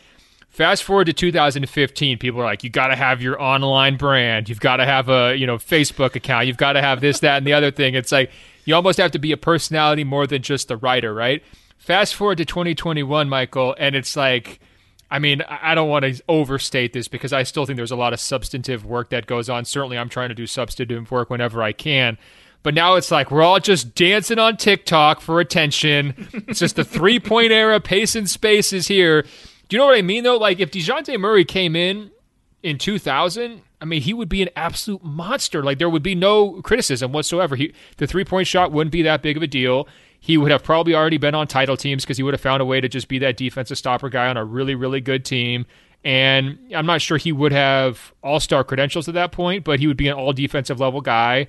Fast forward to two thousand fifteen, people are like, you got to have your online brand. You've got to have a, you know, Facebook account. You've got to have this, that, and the other thing. It's like you almost have to be a personality more than just the writer, right? Fast forward to twenty twenty-one, Michael, and it's like, I mean, I don't want to overstate this because I still think there's a lot of substantive work that goes on. Certainly, I'm trying to do substantive work whenever I can. But now it's like we're all just dancing on TikTok for attention. It's just the three-point era, pace and space is here. Do you know what I mean, though? Like, if DeJounte Murray came in in two thousand, I mean, he would be an absolute monster. Like, there would be no criticism whatsoever. He, the three-point shot wouldn't be that big of a deal. He would have probably already been on title teams because he would have found a way to just be that defensive stopper guy on a really, really good team. And I'm not sure he would have all-star credentials at that point, but he would be an all-defensive level guy.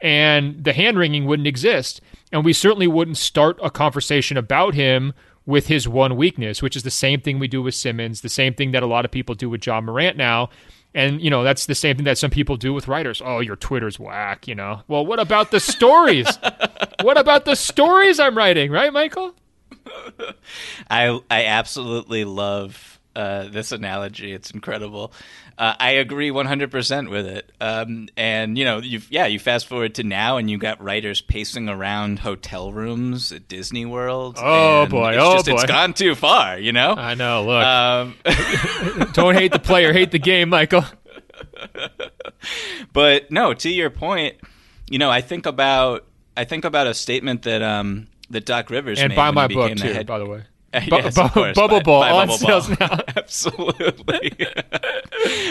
And the hand-wringing wouldn't exist. And we certainly wouldn't start a conversation about him with his one weakness, which is the same thing we do with Simmons, the same thing that a lot of people do with Ja Morant now. And, you know, that's the same thing that some people do with writers. Oh, your Twitter's whack, you know. Well, what about the stories? What about the stories I'm writing, right, Michael? I I absolutely love uh, this analogy. It's incredible. Uh, I agree one hundred percent with it. Um, and, you know, you've, yeah, you fast forward to now and you got writers pacing around hotel rooms at Disney World. Oh, and boy. It's oh, just, boy. It's gone too far, you know? I know. Look. Um, Don't hate the player. Hate the game, Michael. But, no, to your point, you know, I think about I think about a statement that um, that Doc Rivers and made. And buy my book, too, head- by the way. Bu- yes, bu- course, bubble by, ball by on bubble sales ball. Now. Absolutely.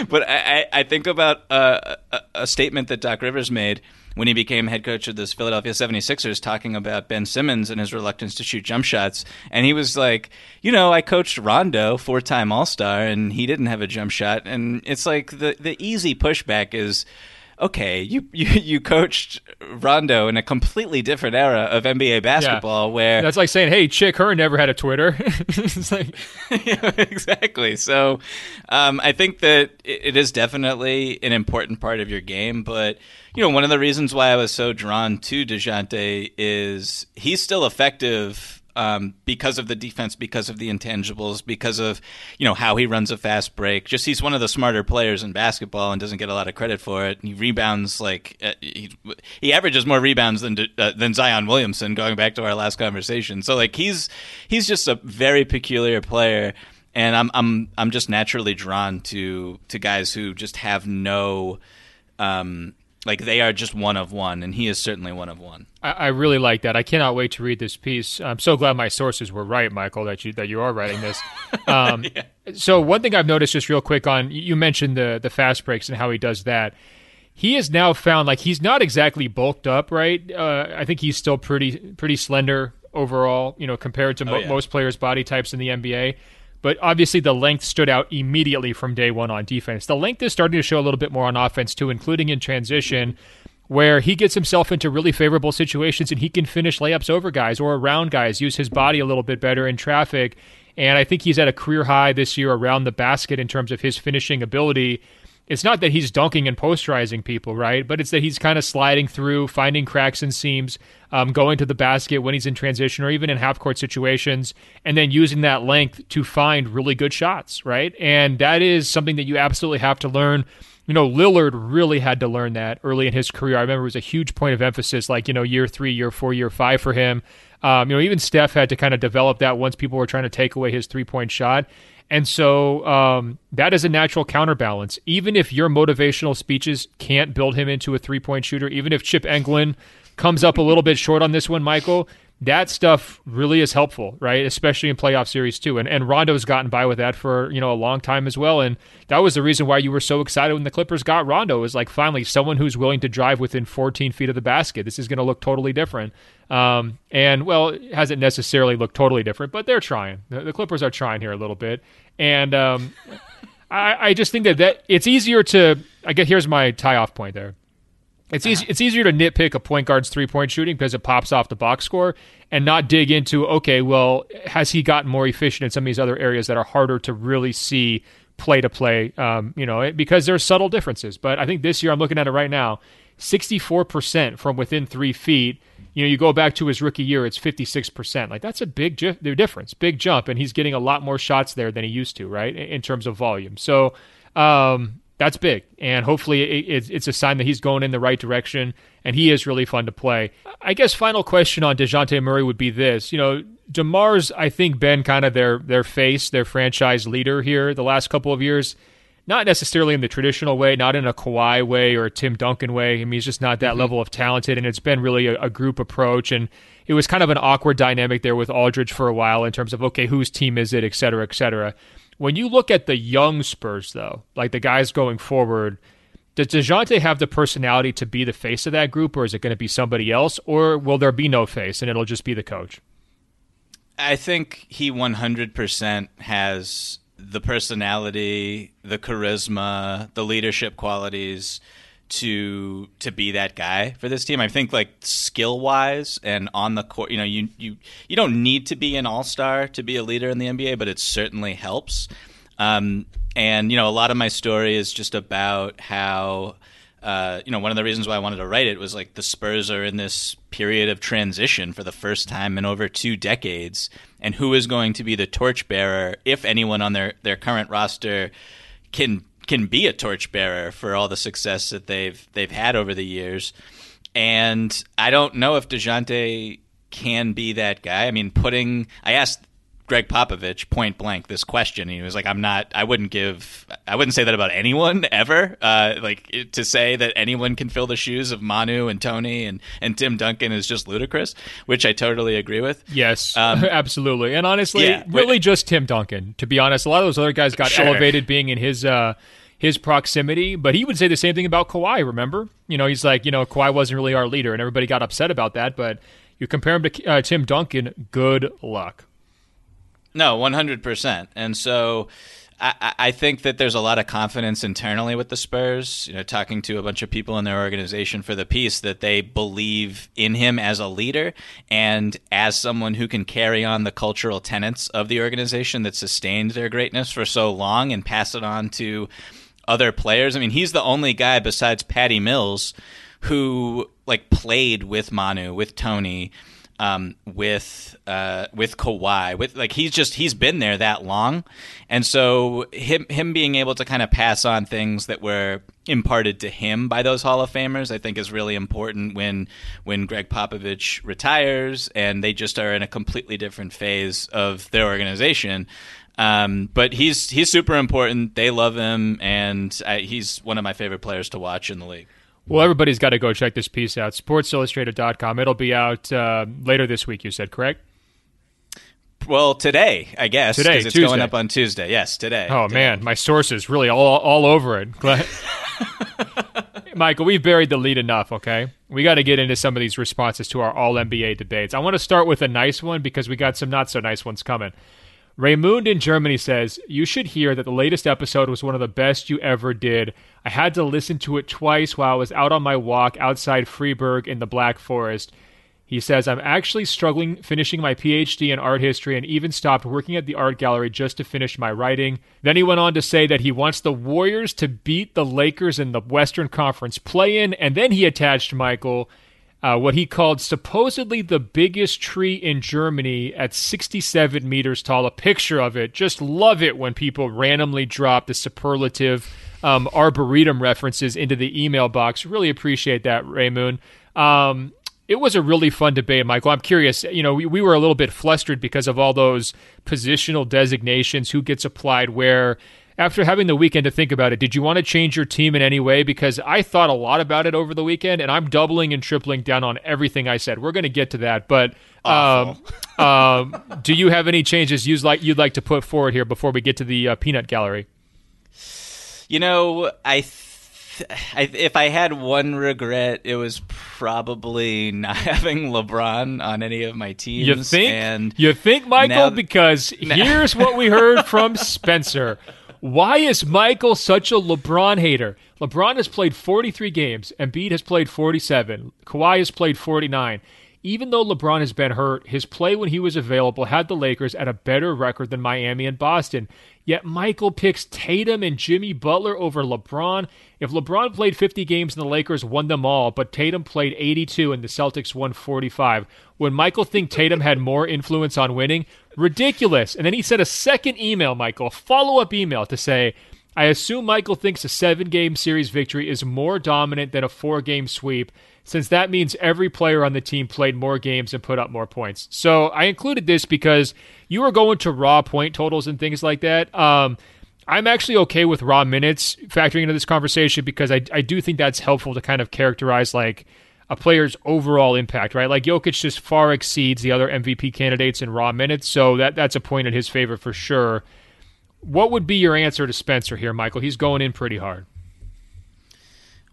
But I, I think about uh, a, a statement that Doc Rivers made when he became head coach of the Philadelphia seventy-sixers, talking about Ben Simmons and his reluctance to shoot jump shots. And he was like, you know, I coached Rondo, four-time All-Star, and he didn't have a jump shot. And it's like the, the easy pushback is, okay, you, you you coached Rondo in a completely different era of N B A basketball, yeah. Where that's like saying, hey, Chick Hearn never had a Twitter. It's like, yeah, exactly. So um, I think that it, it is definitely an important part of your game. But, you know, one of the reasons why I was so drawn to DeJounte is he's still effective um, because of the defense, because of the intangibles, because of, you know, how he runs a fast break. Just he's one of the smarter players in basketball and doesn't get a lot of credit for it. And he rebounds like uh, he, he averages more rebounds than uh, than Zion Williamson, going back to our last conversation. So like he's he's just a very peculiar player, and I'm I'm I'm just naturally drawn to to guys who just have no um like they are just one of one, and he is certainly one of one. I, I really like that. I cannot wait to read this piece. I'm so glad my sources were right, Michael, that you that you are writing this. Um, yeah. So one thing I've noticed just real quick on, you mentioned the the fast breaks and how he does that. He has now found, like, he's not exactly bulked up, right? Uh, I think he's still pretty pretty slender overall, you know, compared to oh, mo- yeah. most players' body types in the N B A. But obviously the length stood out immediately from day one on defense. The length is starting to show a little bit more on offense too, including in transition. where he gets himself into really favorable situations and he can finish layups over guys or around guys, use his body a little bit better in traffic. And I think he's at a career high this year around the basket in terms of his finishing ability. It's not that he's dunking and posterizing people, right? But it's that he's kind of sliding through, finding cracks and seams, um, going to the basket when he's in transition or even in half-court situations, and then using that length to find really good shots, right? And that is something that you absolutely have to learn. You know, Lillard really had to learn that early in his career. I remember it was a huge point of emphasis, like, you know, year three, year four, year five for him. Um, you know, even Steph had to kind of develop that once people were trying to take away his three-point shot. And so um, that is a natural counterbalance. Even if your motivational speeches can't build him into a three-point shooter, even if Chip Englund comes up a little bit short on this one, Michael, that stuff really is helpful, right? Especially in playoff series too. And and Rondo's gotten by with that for, you know, a long time as well. And that was the reason why you were so excited when the Clippers got Rondo, is like, finally, someone who's willing to drive within fourteen feet of the basket. This is going to look totally different. Um, and well, it hasn't necessarily looked totally different, but they're trying. The, the Clippers are trying here a little bit. And um, I, I just think that, that it's easier to, I guess here's my tie-off point there. It's easy, it's easier to nitpick a point guard's three-point shooting because it pops off the box score and not dig into, okay, well, has he gotten more efficient in some of these other areas that are harder to really see play-to-play, um, you know, because there's subtle differences. But I think this year, I'm looking at it right now, sixty-four percent from within three feet. You know, you go back to his rookie year, it's fifty-six percent. Like, that's a big ju- difference, big jump, and he's getting a lot more shots there than he used to, right, in terms of volume. So, um that's big, and hopefully it's a sign that he's going in the right direction, and he is really fun to play. I guess final question on DeJounte Murray would be this. You know, DeMar's, I think, been kind of their their face, their franchise leader here the last couple of years, not necessarily in the traditional way, not in a Kawhi way or a Tim Duncan way. I mean, he's just not that mm-hmm. level of talented, and it's been really a, a group approach, and it was kind of an awkward dynamic there with Aldridge for a while in terms of, okay, whose team is it, et cetera, et cetera. When you look at the young Spurs, though, like the guys going forward, does DeJounte have the personality to be the face of that group, or is it going to be somebody else, or will there be no face and it'll just be the coach? I think he one hundred percent has the personality, the charisma, the leadership qualities to to be that guy for this team. I think, like, skill-wise and on the court, you know, you, you, you don't need to be an all-star to be a leader in the N B A, but it certainly helps. Um, and, you know, a lot of my story is just about how, uh, you know, one of the reasons why I wanted to write it was, like, the Spurs are in this period of transition for the first time in over two decades, and who is going to be the torchbearer, if anyone on their, their current roster can can be a torchbearer for all the success that they've they've had over the years. And I don't know if DeJounte can be that guy. I mean, putting – I asked Greg Popovich point blank this question. He was like, I'm not – I wouldn't give – I wouldn't say that about anyone ever. Uh, like, to say that anyone can fill the shoes of Manu and Tony and, and Tim Duncan is just ludicrous, which I totally agree with. Yes, um, absolutely. And honestly, yeah, really but, just Tim Duncan, to be honest. A lot of those other guys got sure. elevated being in his uh, – his proximity, but he would say the same thing about Kawhi, remember? You know, he's like, you know, Kawhi wasn't really our leader, and everybody got upset about that, but you compare him to uh, Tim Duncan, good luck. No, one hundred percent. And so I, I think that there's a lot of confidence internally with the Spurs, you know, talking to a bunch of people in their organization for the piece, that they believe in him as a leader and as someone who can carry on the cultural tenets of the organization that sustained their greatness for so long and pass it on to other players. I mean, he's the only guy besides Patty Mills who, like, played with Manu, with Tony, um, with uh, with Kawhi. With, like, he's just he's been there that long, and so him him being able to kind of pass on things that were imparted to him by those Hall of Famers, I think, is really important when when Greg Popovich retires and they just are in a completely different phase of their organization. Um, but he's he's super important. They love him, and I, he's one of my favorite players to watch in the league. Well, everybody's got to go check this piece out, sports illustrated dot com. It'll be out uh, later this week, you said, correct? Well, today, I guess. Today, Tuesday. Because it's going up on Tuesday. Yes, today. Oh, today. Man, my sources really all all over it. Michael, we've buried the lead enough, okay? We got to get into some of these responses to our All N B A debates. I want to start with a nice one because we got some not-so-nice ones coming. Raymond in Germany says, you should hear that the latest episode was one of the best you ever did. I had to listen to it twice while I was out on my walk outside Freiburg in the Black Forest. He says, I'm actually struggling finishing my P H D in art history and even stopped working at the art gallery just to finish my writing. Then he went on to say that he wants the Warriors to beat the Lakers in the Western Conference play-in. And then he attached, Michael, Uh, what he called supposedly the biggest tree in Germany at sixty-seven meters tall, a picture of it. Just love it when people randomly drop the superlative um, arboretum references into the email box. Really appreciate that, Raymond. Um, it was a really fun debate, Michael. I'm curious, you know, we, we were a little bit flustered because of all those positional designations, who gets applied where. After having the weekend to think about it, did you want to change your team in any way? Because I thought a lot about it over the weekend, and I'm doubling and tripling down on everything I said. We're going to get to that, but um, um, do you have any changes you'd like, you'd like to put forward here before we get to the uh, peanut gallery? You know, I, th- I if I had one regret, it was probably not having LeBron on any of my teams. You think? And you think, Michael? Now, because now. Here's what we heard from Spencer. Why is Michael such a LeBron hater? LeBron has played forty-three games. Embiid has played forty-seven. Kawhi has played forty-nine. Even though LeBron has been hurt, his play when he was available had the Lakers at a better record than Miami and Boston. Yet Michael picks Tatum and Jimmy Butler over LeBron. If LeBron played fifty games and the Lakers won them all, but Tatum played eighty-two and the Celtics won forty-five, would Michael think Tatum had more influence on winning? Ridiculous. And then he sent a second email, Michael, a follow-up email to say, I assume Michael thinks a seven-game series victory is more dominant than a four-game sweep, since that means every player on the team played more games and put up more points. So I included this because you were going to raw point totals and things like that. Um, I'm actually okay with raw minutes factoring into this conversation because I, I do think that's helpful to kind of characterize like a player's overall impact, right? Like Jokic just far exceeds the other M V P candidates in raw minutes, so that that's a point in his favor for sure. What would be your answer to Spencer here, Michael? He's going in pretty hard.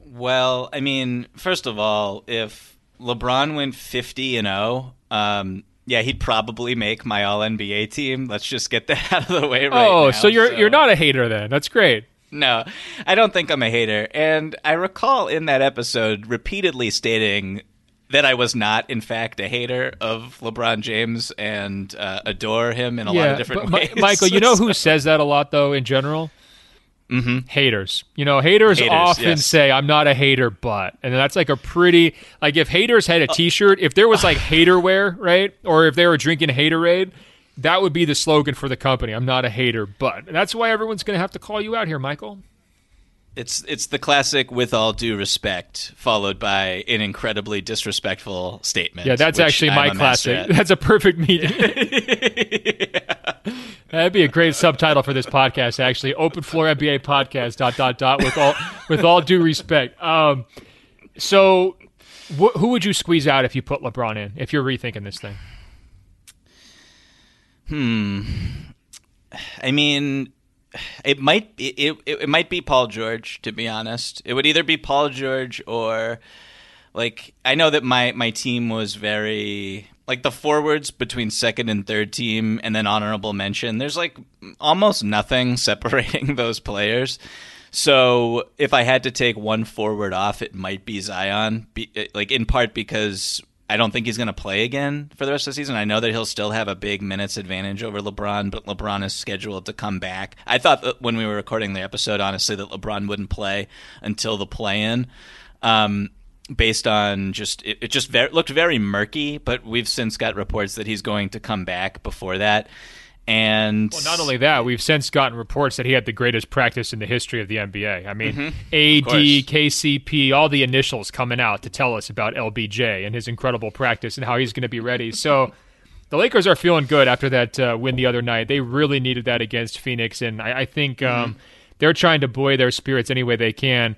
Well, I mean, first of all, if LeBron went fifty and oh, um, yeah, he'd probably make my All N B A team. Let's just get that out of the way right oh, now. Oh, so you're so. you're not a hater then. That's great. No, I don't think I'm a hater. And I recall in that episode repeatedly stating that I was not, in fact, a hater of LeBron James and uh, adore him in a yeah, lot of different but, ways. Ma- Michael, you know who says that a lot, though, in general? Mm-hmm. Haters. You know, haters, haters often yes. say, I'm not a hater, but. And that's like a pretty, like if haters had a T-shirt, if there was like hater wear, right? Or if they were drinking Haterade, that would be the slogan for the company. I'm not a hater, but. And that's why everyone's going to have to call you out here, Michael. It's it's the classic with all due respect followed by an incredibly disrespectful statement. Yeah, that's actually I'm my classic. That's a perfect meeting. Yeah. That'd be a great subtitle for this podcast, actually. Open Floor N B A podcast, dot, dot, dot, with all with all due respect. Um, so wh- who would you squeeze out if you put LeBron in, if you're rethinking this thing? Hmm. I mean... It might be it, it might be Paul George, to be honest. It would either be Paul George or, like, I know that my, my team was very, like, the forwards between second and third team and then honorable mention. There's, like, almost nothing separating those players. So if I had to take one forward off, it might be Zion, be, like, in part because I don't think he's going to play again for the rest of the season. I know that he'll still have a big minutes advantage over LeBron, but LeBron is scheduled to come back. I thought that when we were recording the episode, honestly, that LeBron wouldn't play until the play-in, um, based on just it, it just very, looked very murky. But we've since got reports that he's going to come back before that. And well, not only that, we've since gotten reports that he had the greatest practice in the history of the N B A. I mean, mm-hmm. A D, K C P, all the initials coming out to tell us about L B J and his incredible practice and how he's going to be ready. So the Lakers are feeling good after that uh, win the other night. They really needed that against Phoenix, and I, I think um, mm-hmm. they're trying to buoy their spirits any way they can.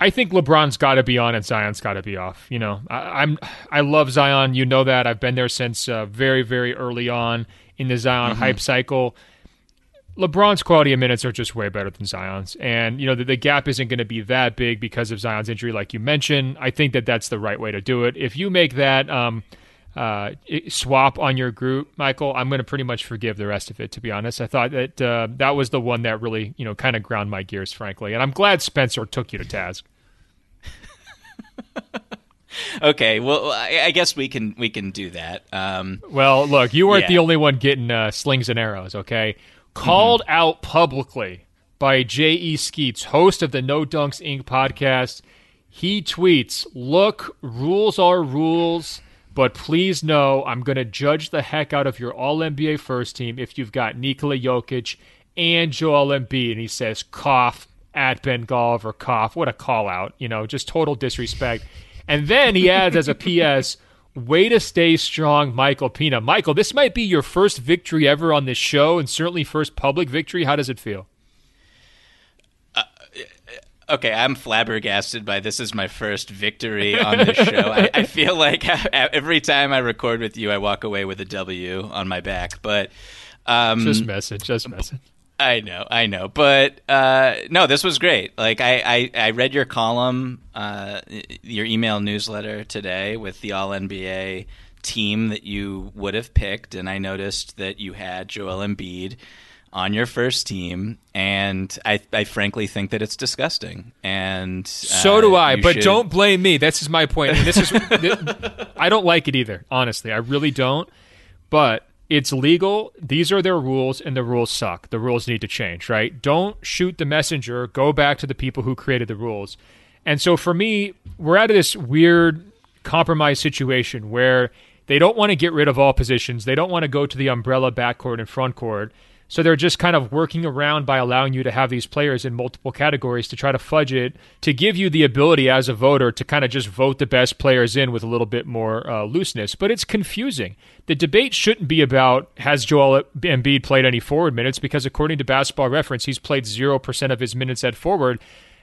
I think LeBron's got to be on and Zion's got to be off. You know, I, I'm I love Zion. You know that. I've been there since uh, very, very early on in the Zion mm-hmm. hype cycle. LeBron's quality of minutes are just way better than Zion's. And, you know, the, the gap isn't going to be that big because of Zion's injury, like you mentioned. I think that that's the right way to do it. If you make that um, uh, swap on your group, Michael, I'm going to pretty much forgive the rest of it, to be honest. I thought that uh, that was the one that really, you know, kind of ground my gears, frankly. And I'm glad Spencer took you to task. Okay, well, I guess we can we can do that. Um, well, look, you weren't yeah. the only one getting uh, slings and arrows, okay? Called mm-hmm. out publicly by J E. Skeets, host of the No Dunks Incorporated podcast. He tweets, "Look, rules are rules, but please know I'm going to judge the heck out of your All N B A first team if you've got Nikola Jokic and Joel Embiid." And he says, cough, at Ben Golliver, cough. What a call out, you know, just total disrespect. And then he adds as a P S, way to stay strong, Michael Pina. Michael, this might be your first victory ever on this show and certainly first public victory. How does it feel? Uh, okay, I'm flabbergasted by this is my first victory on this show. I, I feel like every time I record with you, I walk away with a W on my back. But um, Just message, just message. I know, I know. But uh, no, this was great. Like I, I, I read your column, uh, your email newsletter today with the All N B A team that you would have picked. And I noticed that you had Joel Embiid on your first team. And I, I frankly think that it's disgusting. And uh, so do I. But should... don't blame me. This is my point. And this is I don't like it either, honestly. I really don't. But it's legal. These are their rules, and the rules suck. The rules need to change, right? Don't shoot the messenger. Go back to the people who created the rules. And so for me, we're out of this weird compromise situation where they don't want to get rid of all positions. They don't want to go to the umbrella backcourt and frontcourt. So they're just kind of working around by allowing you to have these players in multiple categories to try to fudge it, to give you the ability as a voter to kind of just vote the best players in with a little bit more uh, looseness. But it's confusing. The debate shouldn't be about has Joel Embiid played any forward minutes, because according to Basketball Reference, he's played zero percent of his minutes at forward.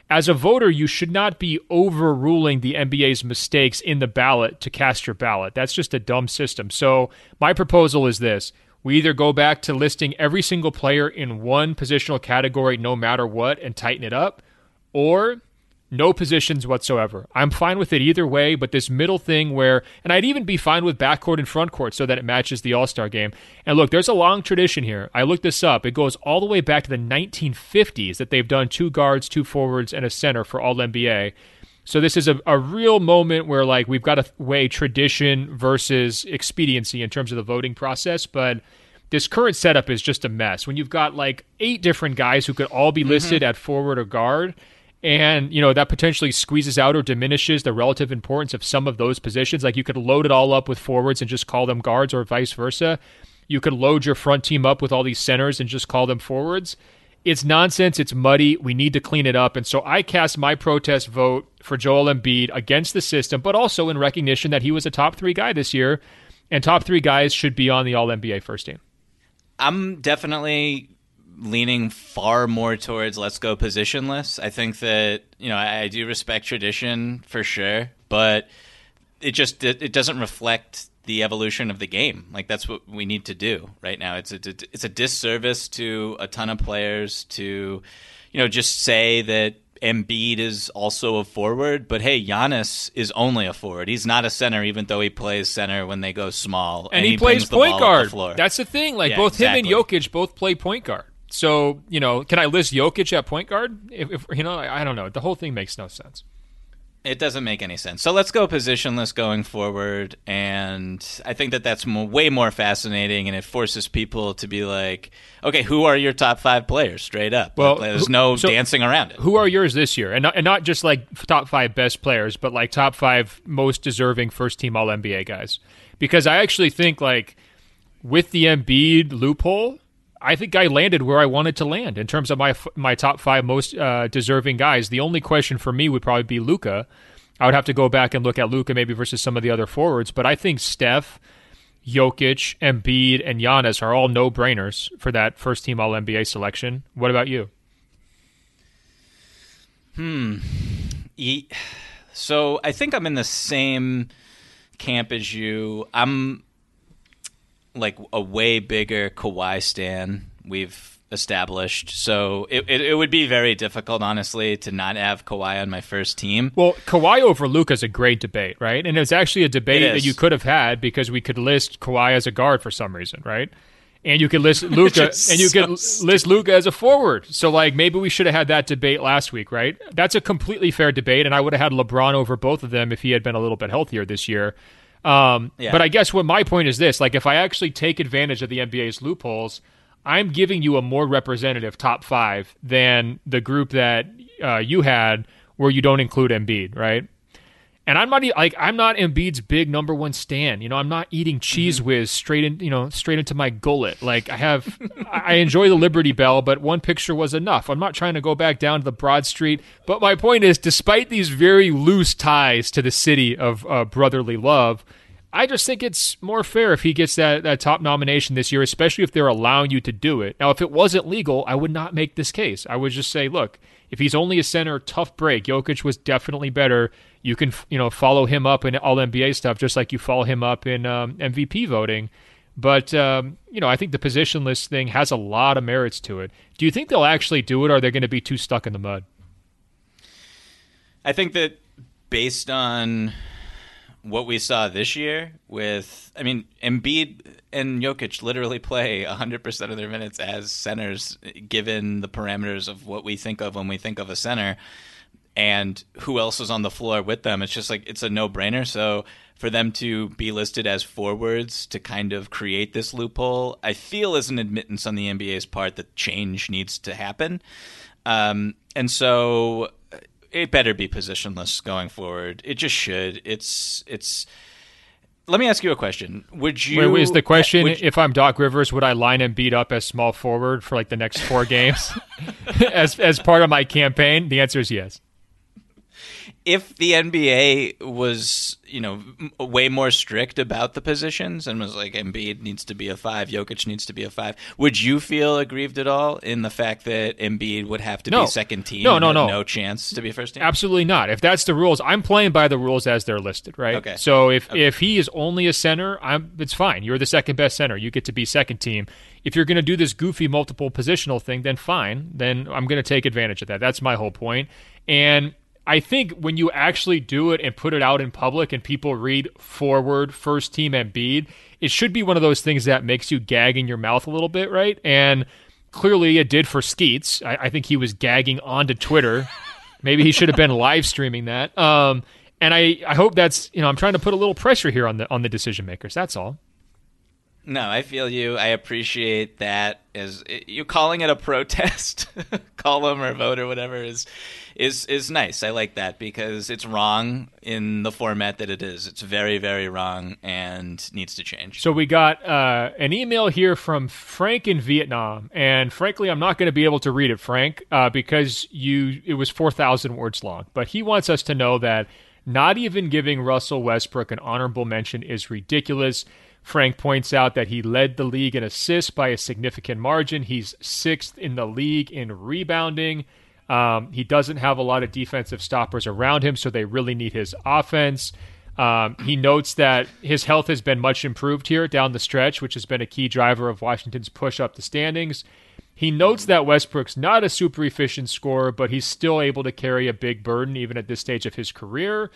As a voter, you should not be overruling the N B A's mistakes in the ballot to cast your ballot. That's just a dumb system. So my proposal is this. We either go back to listing every single player in one positional category no matter what and tighten it up, or no positions whatsoever. I'm fine with it either way, but this middle thing where, and I'd even be fine with backcourt and frontcourt so that it matches the All-Star game. And look, there's a long tradition here. I looked this up. It goes all the way back to the nineteen fifties that they've done two guards, two forwards, and a center for All N B A. So this is a, a real moment where like we've got to weigh tradition versus expediency in terms of the voting process. But this current setup is just a mess when you've got like eight different guys who could all be listed mm-hmm. at forward or guard. And, you know, that potentially squeezes out or diminishes the relative importance of some of those positions. Like you could load it all up with forwards and just call them guards, or vice versa. You could load your front team up with all these centers and just call them forwards. It's nonsense. It's muddy. We need to clean it up. And so I cast my protest vote for Joel Embiid against the system, but also in recognition that he was a top three guy this year, and top three guys should be on the All N B A first team. I'm definitely leaning far more towards let's go positionless. I think that, you know, I, I do respect tradition for sure, but it just it, it doesn't reflect the evolution of the game. Like that's what we need to do right now. It's a, it's a disservice to a ton of players to, you know, just say that Embiid is also a forward, but hey, Giannis is only a forward. He's not a center, even though he plays center when they go small. And, and he, he plays point guard. The that's the thing. Like yeah, both exactly. him and Jokic both play point guard. So, you know, can I list Jokic at point guard? If, if you know, I don't know. The whole thing makes no sense. It doesn't make any sense. So let's go positionless going forward, and I think that that's more, way more fascinating, and it forces people to be like, okay, who are your top five players straight up? Well, like, there's who, no so dancing around it. Who are yours this year? And not, and not just like top five best players, but like top five most deserving first-team All N B A guys. Because I actually think like with the Embiid loophole, I think I landed where I wanted to land in terms of my my top five most uh, deserving guys. The only question for me would probably be Luka. I would have to go back and look at Luka maybe versus some of the other forwards, but I think Steph, Jokic, Embiid, and Giannis are all no-brainers for that first-team All N B A selection. What about you? Hmm. So I think I'm in the same camp as you. I'm... like a way bigger Kawhi stan. We've established. So it, it, it would be very difficult, honestly, to not have Kawhi on my first team. Well, Kawhi over Luka is a great debate, right? And it's actually a debate that you could have had because we could list Kawhi as a guard for some reason, right? And you could list Luka and you so could stupid. list Luka as a forward. So like maybe we should have had that debate last week, right? That's a completely fair debate, and I would have had LeBron over both of them if he had been a little bit healthier this year. Um, yeah. But I guess what my point is this, like if I actually take advantage of the N B A's loopholes, I'm giving you a more representative top five than the group that uh, you had where you don't include Embiid, right? And I'm not like I'm not Embiid's big number one stan. You know, I'm not eating Cheese Whiz straight in, you know, straight into my gullet. Like I have I enjoy the Liberty Bell, but one picture was enough. I'm not trying to go back down to the Broad Street. But my point is, despite these very loose ties to the city of uh, brotherly love, I just think it's more fair if he gets that, that top nomination this year, especially if they're allowing you to do it. Now, if it wasn't legal, I would not make this case. I would just say, look, if he's only a center, tough break. Jokic was definitely better. You can, you know, follow him up in all N B A stuff, just like you follow him up in um, M V P voting. But, um, you know, I think the positionless thing has a lot of merits to it. Do you think they'll actually do it, or are they going to be too stuck in the mud? I think that based on what we saw this year with, I mean, Embiid and Jokic literally play one hundred percent of their minutes as centers, given the parameters of what we think of when we think of a center and who else is on the floor with them. It's just like, it's a no-brainer. So for them to be listed as forwards to kind of create this loophole, I feel is an admittance on the N B A's part that change needs to happen. Um, and so it better be positionless going forward. It just should. It's it's. Let me ask you a question. Would you? Wait, is the question you, if I'm Doc Rivers, would I line Embiid up as small forward for like the next four games as as part of my campaign? The answer is yes. If the N B A was, you know, way more strict about the positions and was like Embiid needs to be a five, Jokic needs to be a five, would you feel aggrieved at all in the fact that Embiid would have to no. be second team? No, no, no, no chance to be first team. Absolutely not. If that's the rules, I'm playing by the rules as they're listed, right? Okay. So if okay. if he is only a center, I'm it's fine. You're the second best center. You get to be second team. If you're going to do this goofy multiple positional thing, then fine. Then I'm going to take advantage of that. That's my whole point. And I think when you actually do it and put it out in public and people read forward, first team Embiid, it should be one of those things that makes you gag in your mouth a little bit, right? And clearly it did for Skeets. I, I think he was gagging onto Twitter. Maybe he should have been live streaming that. Um, and I, I hope that's, you know, I'm trying to put a little pressure here on the on the decision makers. That's all. No, I feel you. I appreciate that. As you calling it a protest, column or vote or whatever is, is is nice. I like that because it's wrong in the format that it is. It's very, very wrong and needs to change. So we got uh, an email here from Frank in Vietnam, and frankly, I'm not going to be able to read it, Frank, uh, because you it was four thousand words long. But he wants us to know that not even giving Russell Westbrook an honorable mention is ridiculous. Frank points out that he led the league in assists by a significant margin. He's sixth in the league in rebounding. Um, he doesn't have a lot of defensive stoppers around him, so they really need his offense. Um, he notes that his health has been much improved here down the stretch, which has been a key driver of Washington's push up the standings. He notes that Westbrook's not a super efficient scorer, but he's still able to carry a big burden even at this stage of his career.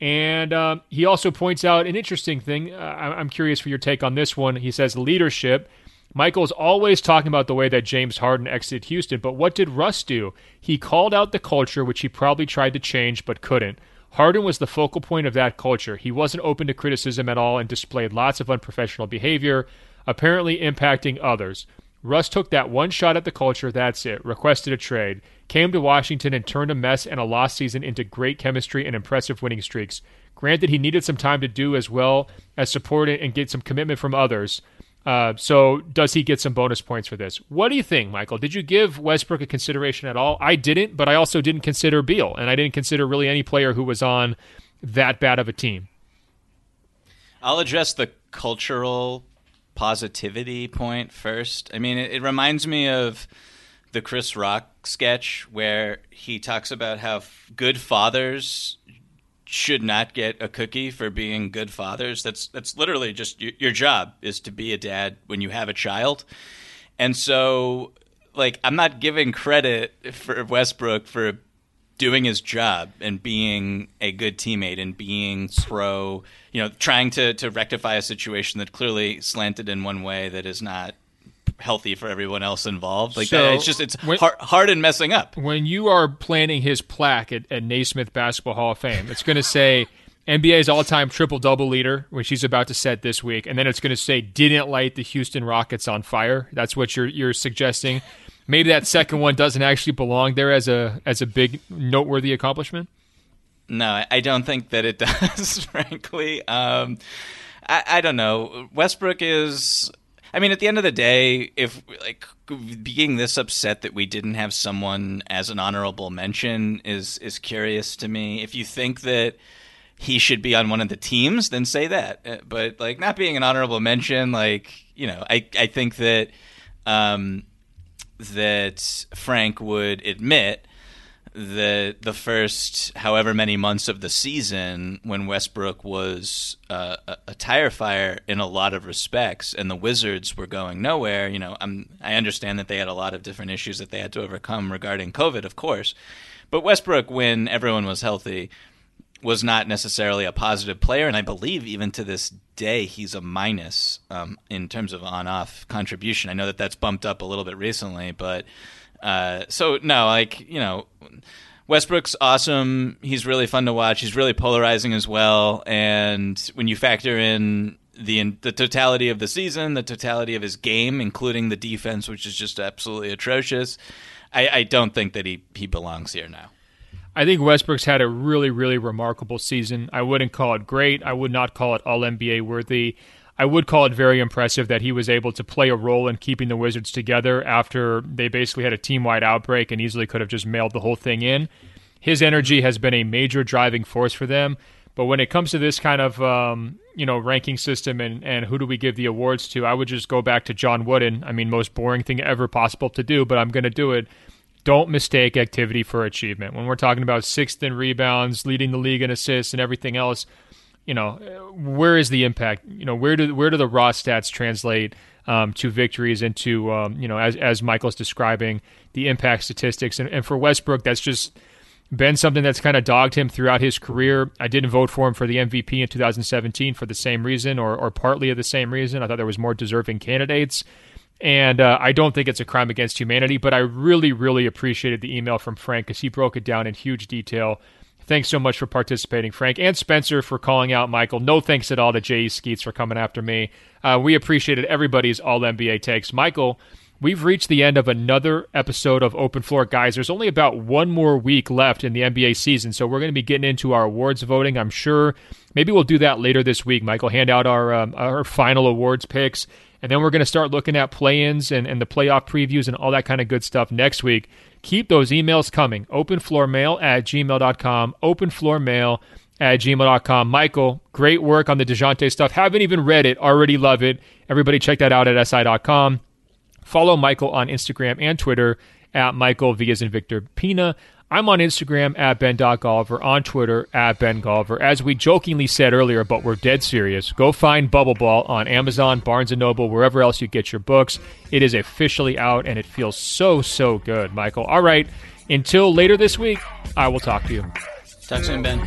And um, he also points out an interesting thing. Uh, I'm curious for your take on this one. He says leadership. Michael's always talking about the way that James Harden exited Houston, but what did Russ do? He called out the culture, which he probably tried to change but couldn't. Harden was the focal point of that culture. He wasn't open to criticism at all and displayed lots of unprofessional behavior, apparently impacting others. Russ took that one shot at the culture, that's it, requested a trade, came to Washington and turned a mess and a lost season into great chemistry and impressive winning streaks. Granted, he needed some time to do as well as support it and get some commitment from others. Uh, so does he get some bonus points for this? What do you think, Michael? Did you give Westbrook a consideration at all? I didn't, but I also didn't consider Beal, and I didn't consider really any player who was on that bad of a team. I'll address the cultural positivity point first. I mean, it, it reminds me of the Chris Rock sketch where he talks about how f- good fathers should not get a cookie for being good fathers. That's that's literally just y- your job is to be a dad when you have a child. And so like, I'm not giving credit for Westbrook for doing his job and being a good teammate and being pro, you know, trying to, to rectify a situation that clearly slanted in one way that is not healthy for everyone else involved. Like, so it's just, it's when, hard, hard and messing up. When you are planning his plaque at, at Naismith Basketball Hall of Fame, it's going to say N B A's all-time triple-double leader, which he's about to set this week, and then it's going to say didn't light the Houston Rockets on fire. That's what you're you're suggesting. Maybe that second one doesn't actually belong there as a as a big noteworthy accomplishment. No, I don't think that it does. Frankly, um, I, I don't know. Westbrook is. I mean, at the end of the day, if like being this upset that we didn't have someone as an honorable mention is is curious to me. If you think that he should be on one of the teams, then say that. But like not being an honorable mention, like, you know, I, I think that um, that Frank would admit that the first however many months of the season when Westbrook was uh, a, a tire fire in a lot of respects and the Wizards were going nowhere, you know, I'm, I understand that they had a lot of different issues that they had to overcome regarding COVID, of course. But Westbrook, when everyone was healthy, was not necessarily a positive player, and I believe even to this day he's a minus um, in terms of on-off contribution. I know that that's bumped up a little bit recently, but uh, so no, like, you know, Westbrook's awesome. He's really fun to watch. He's really polarizing as well, and when you factor in the in, the totality of the season, the totality of his game, including the defense, which is just absolutely atrocious, I, I don't think that he, he belongs here now. I think Westbrook's had a really, really remarkable season. I wouldn't call it great. I would not call it all-N B A worthy. I would call it very impressive that he was able to play a role in keeping the Wizards together after they basically had a team-wide outbreak and easily could have just mailed the whole thing in. His energy has been a major driving force for them. But when it comes to this kind of um, you know, ranking system and, and who do we give the awards to, I would just go back to John Wooden. I mean, most boring thing ever possible to do, but I'm going to do it. Don't mistake activity for achievement. When we're talking about sixth in rebounds, leading the league in assists and everything else, you know, where is the impact? You know, where do where do the raw stats translate um, to victories and to, um, you know, as as Michael's describing, the impact statistics? And, and for Westbrook, that's just been something that's kind of dogged him throughout his career. I didn't vote for him for the M V P in two thousand seventeen for the same reason or, or partly of the same reason. I thought there was more deserving candidates. And uh, I don't think it's a crime against humanity, but I really, really appreciated the email from Frank because he broke it down in huge detail. Thanks so much for participating, Frank, and Spencer for calling out Michael. No thanks at all to J E. Skeets for coming after me. Uh, we appreciated everybody's all-N B A takes. Michael, we've reached the end of another episode of Open Floor. Guys, there's only about one more week left in the N B A season, so we're going to be getting into our awards voting, I'm sure. Maybe we'll do that later this week, Michael. Hand out our um, our final awards picks. And then we're going to start looking at play-ins and, and the playoff previews and all that kind of good stuff next week. Keep those emails coming. openfloormail at gmail dot com. openfloormail at gmail dot com. Michael, great work on the DeJounte stuff. Haven't even read it. Already love it. Everybody check that out at S I dot com. Follow Michael on Instagram and Twitter at Michael V as in Victor Pina. I'm on Instagram at Ben dot Golliver, on Twitter at Ben Golliver. As we jokingly said earlier, but we're dead serious, go find Bubble Ball on Amazon, Barnes and Noble, wherever else you get your books. It is officially out, and it feels so, so good, Michael. All right, until later this week, I will talk to you. Talk soon, Ben.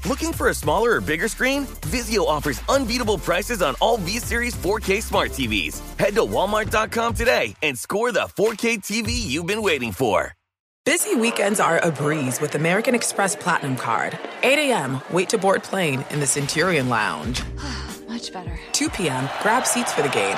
Looking for a smaller or bigger screen? Vizio offers unbeatable prices on all V-Series four K smart T Vs. Head to Walmart dot com today and score the four K T V you've been waiting for. Busy weekends are a breeze with American Express Platinum Card. eight a.m., wait to board plane in the Centurion Lounge. Much better. two p.m., grab seats for the game.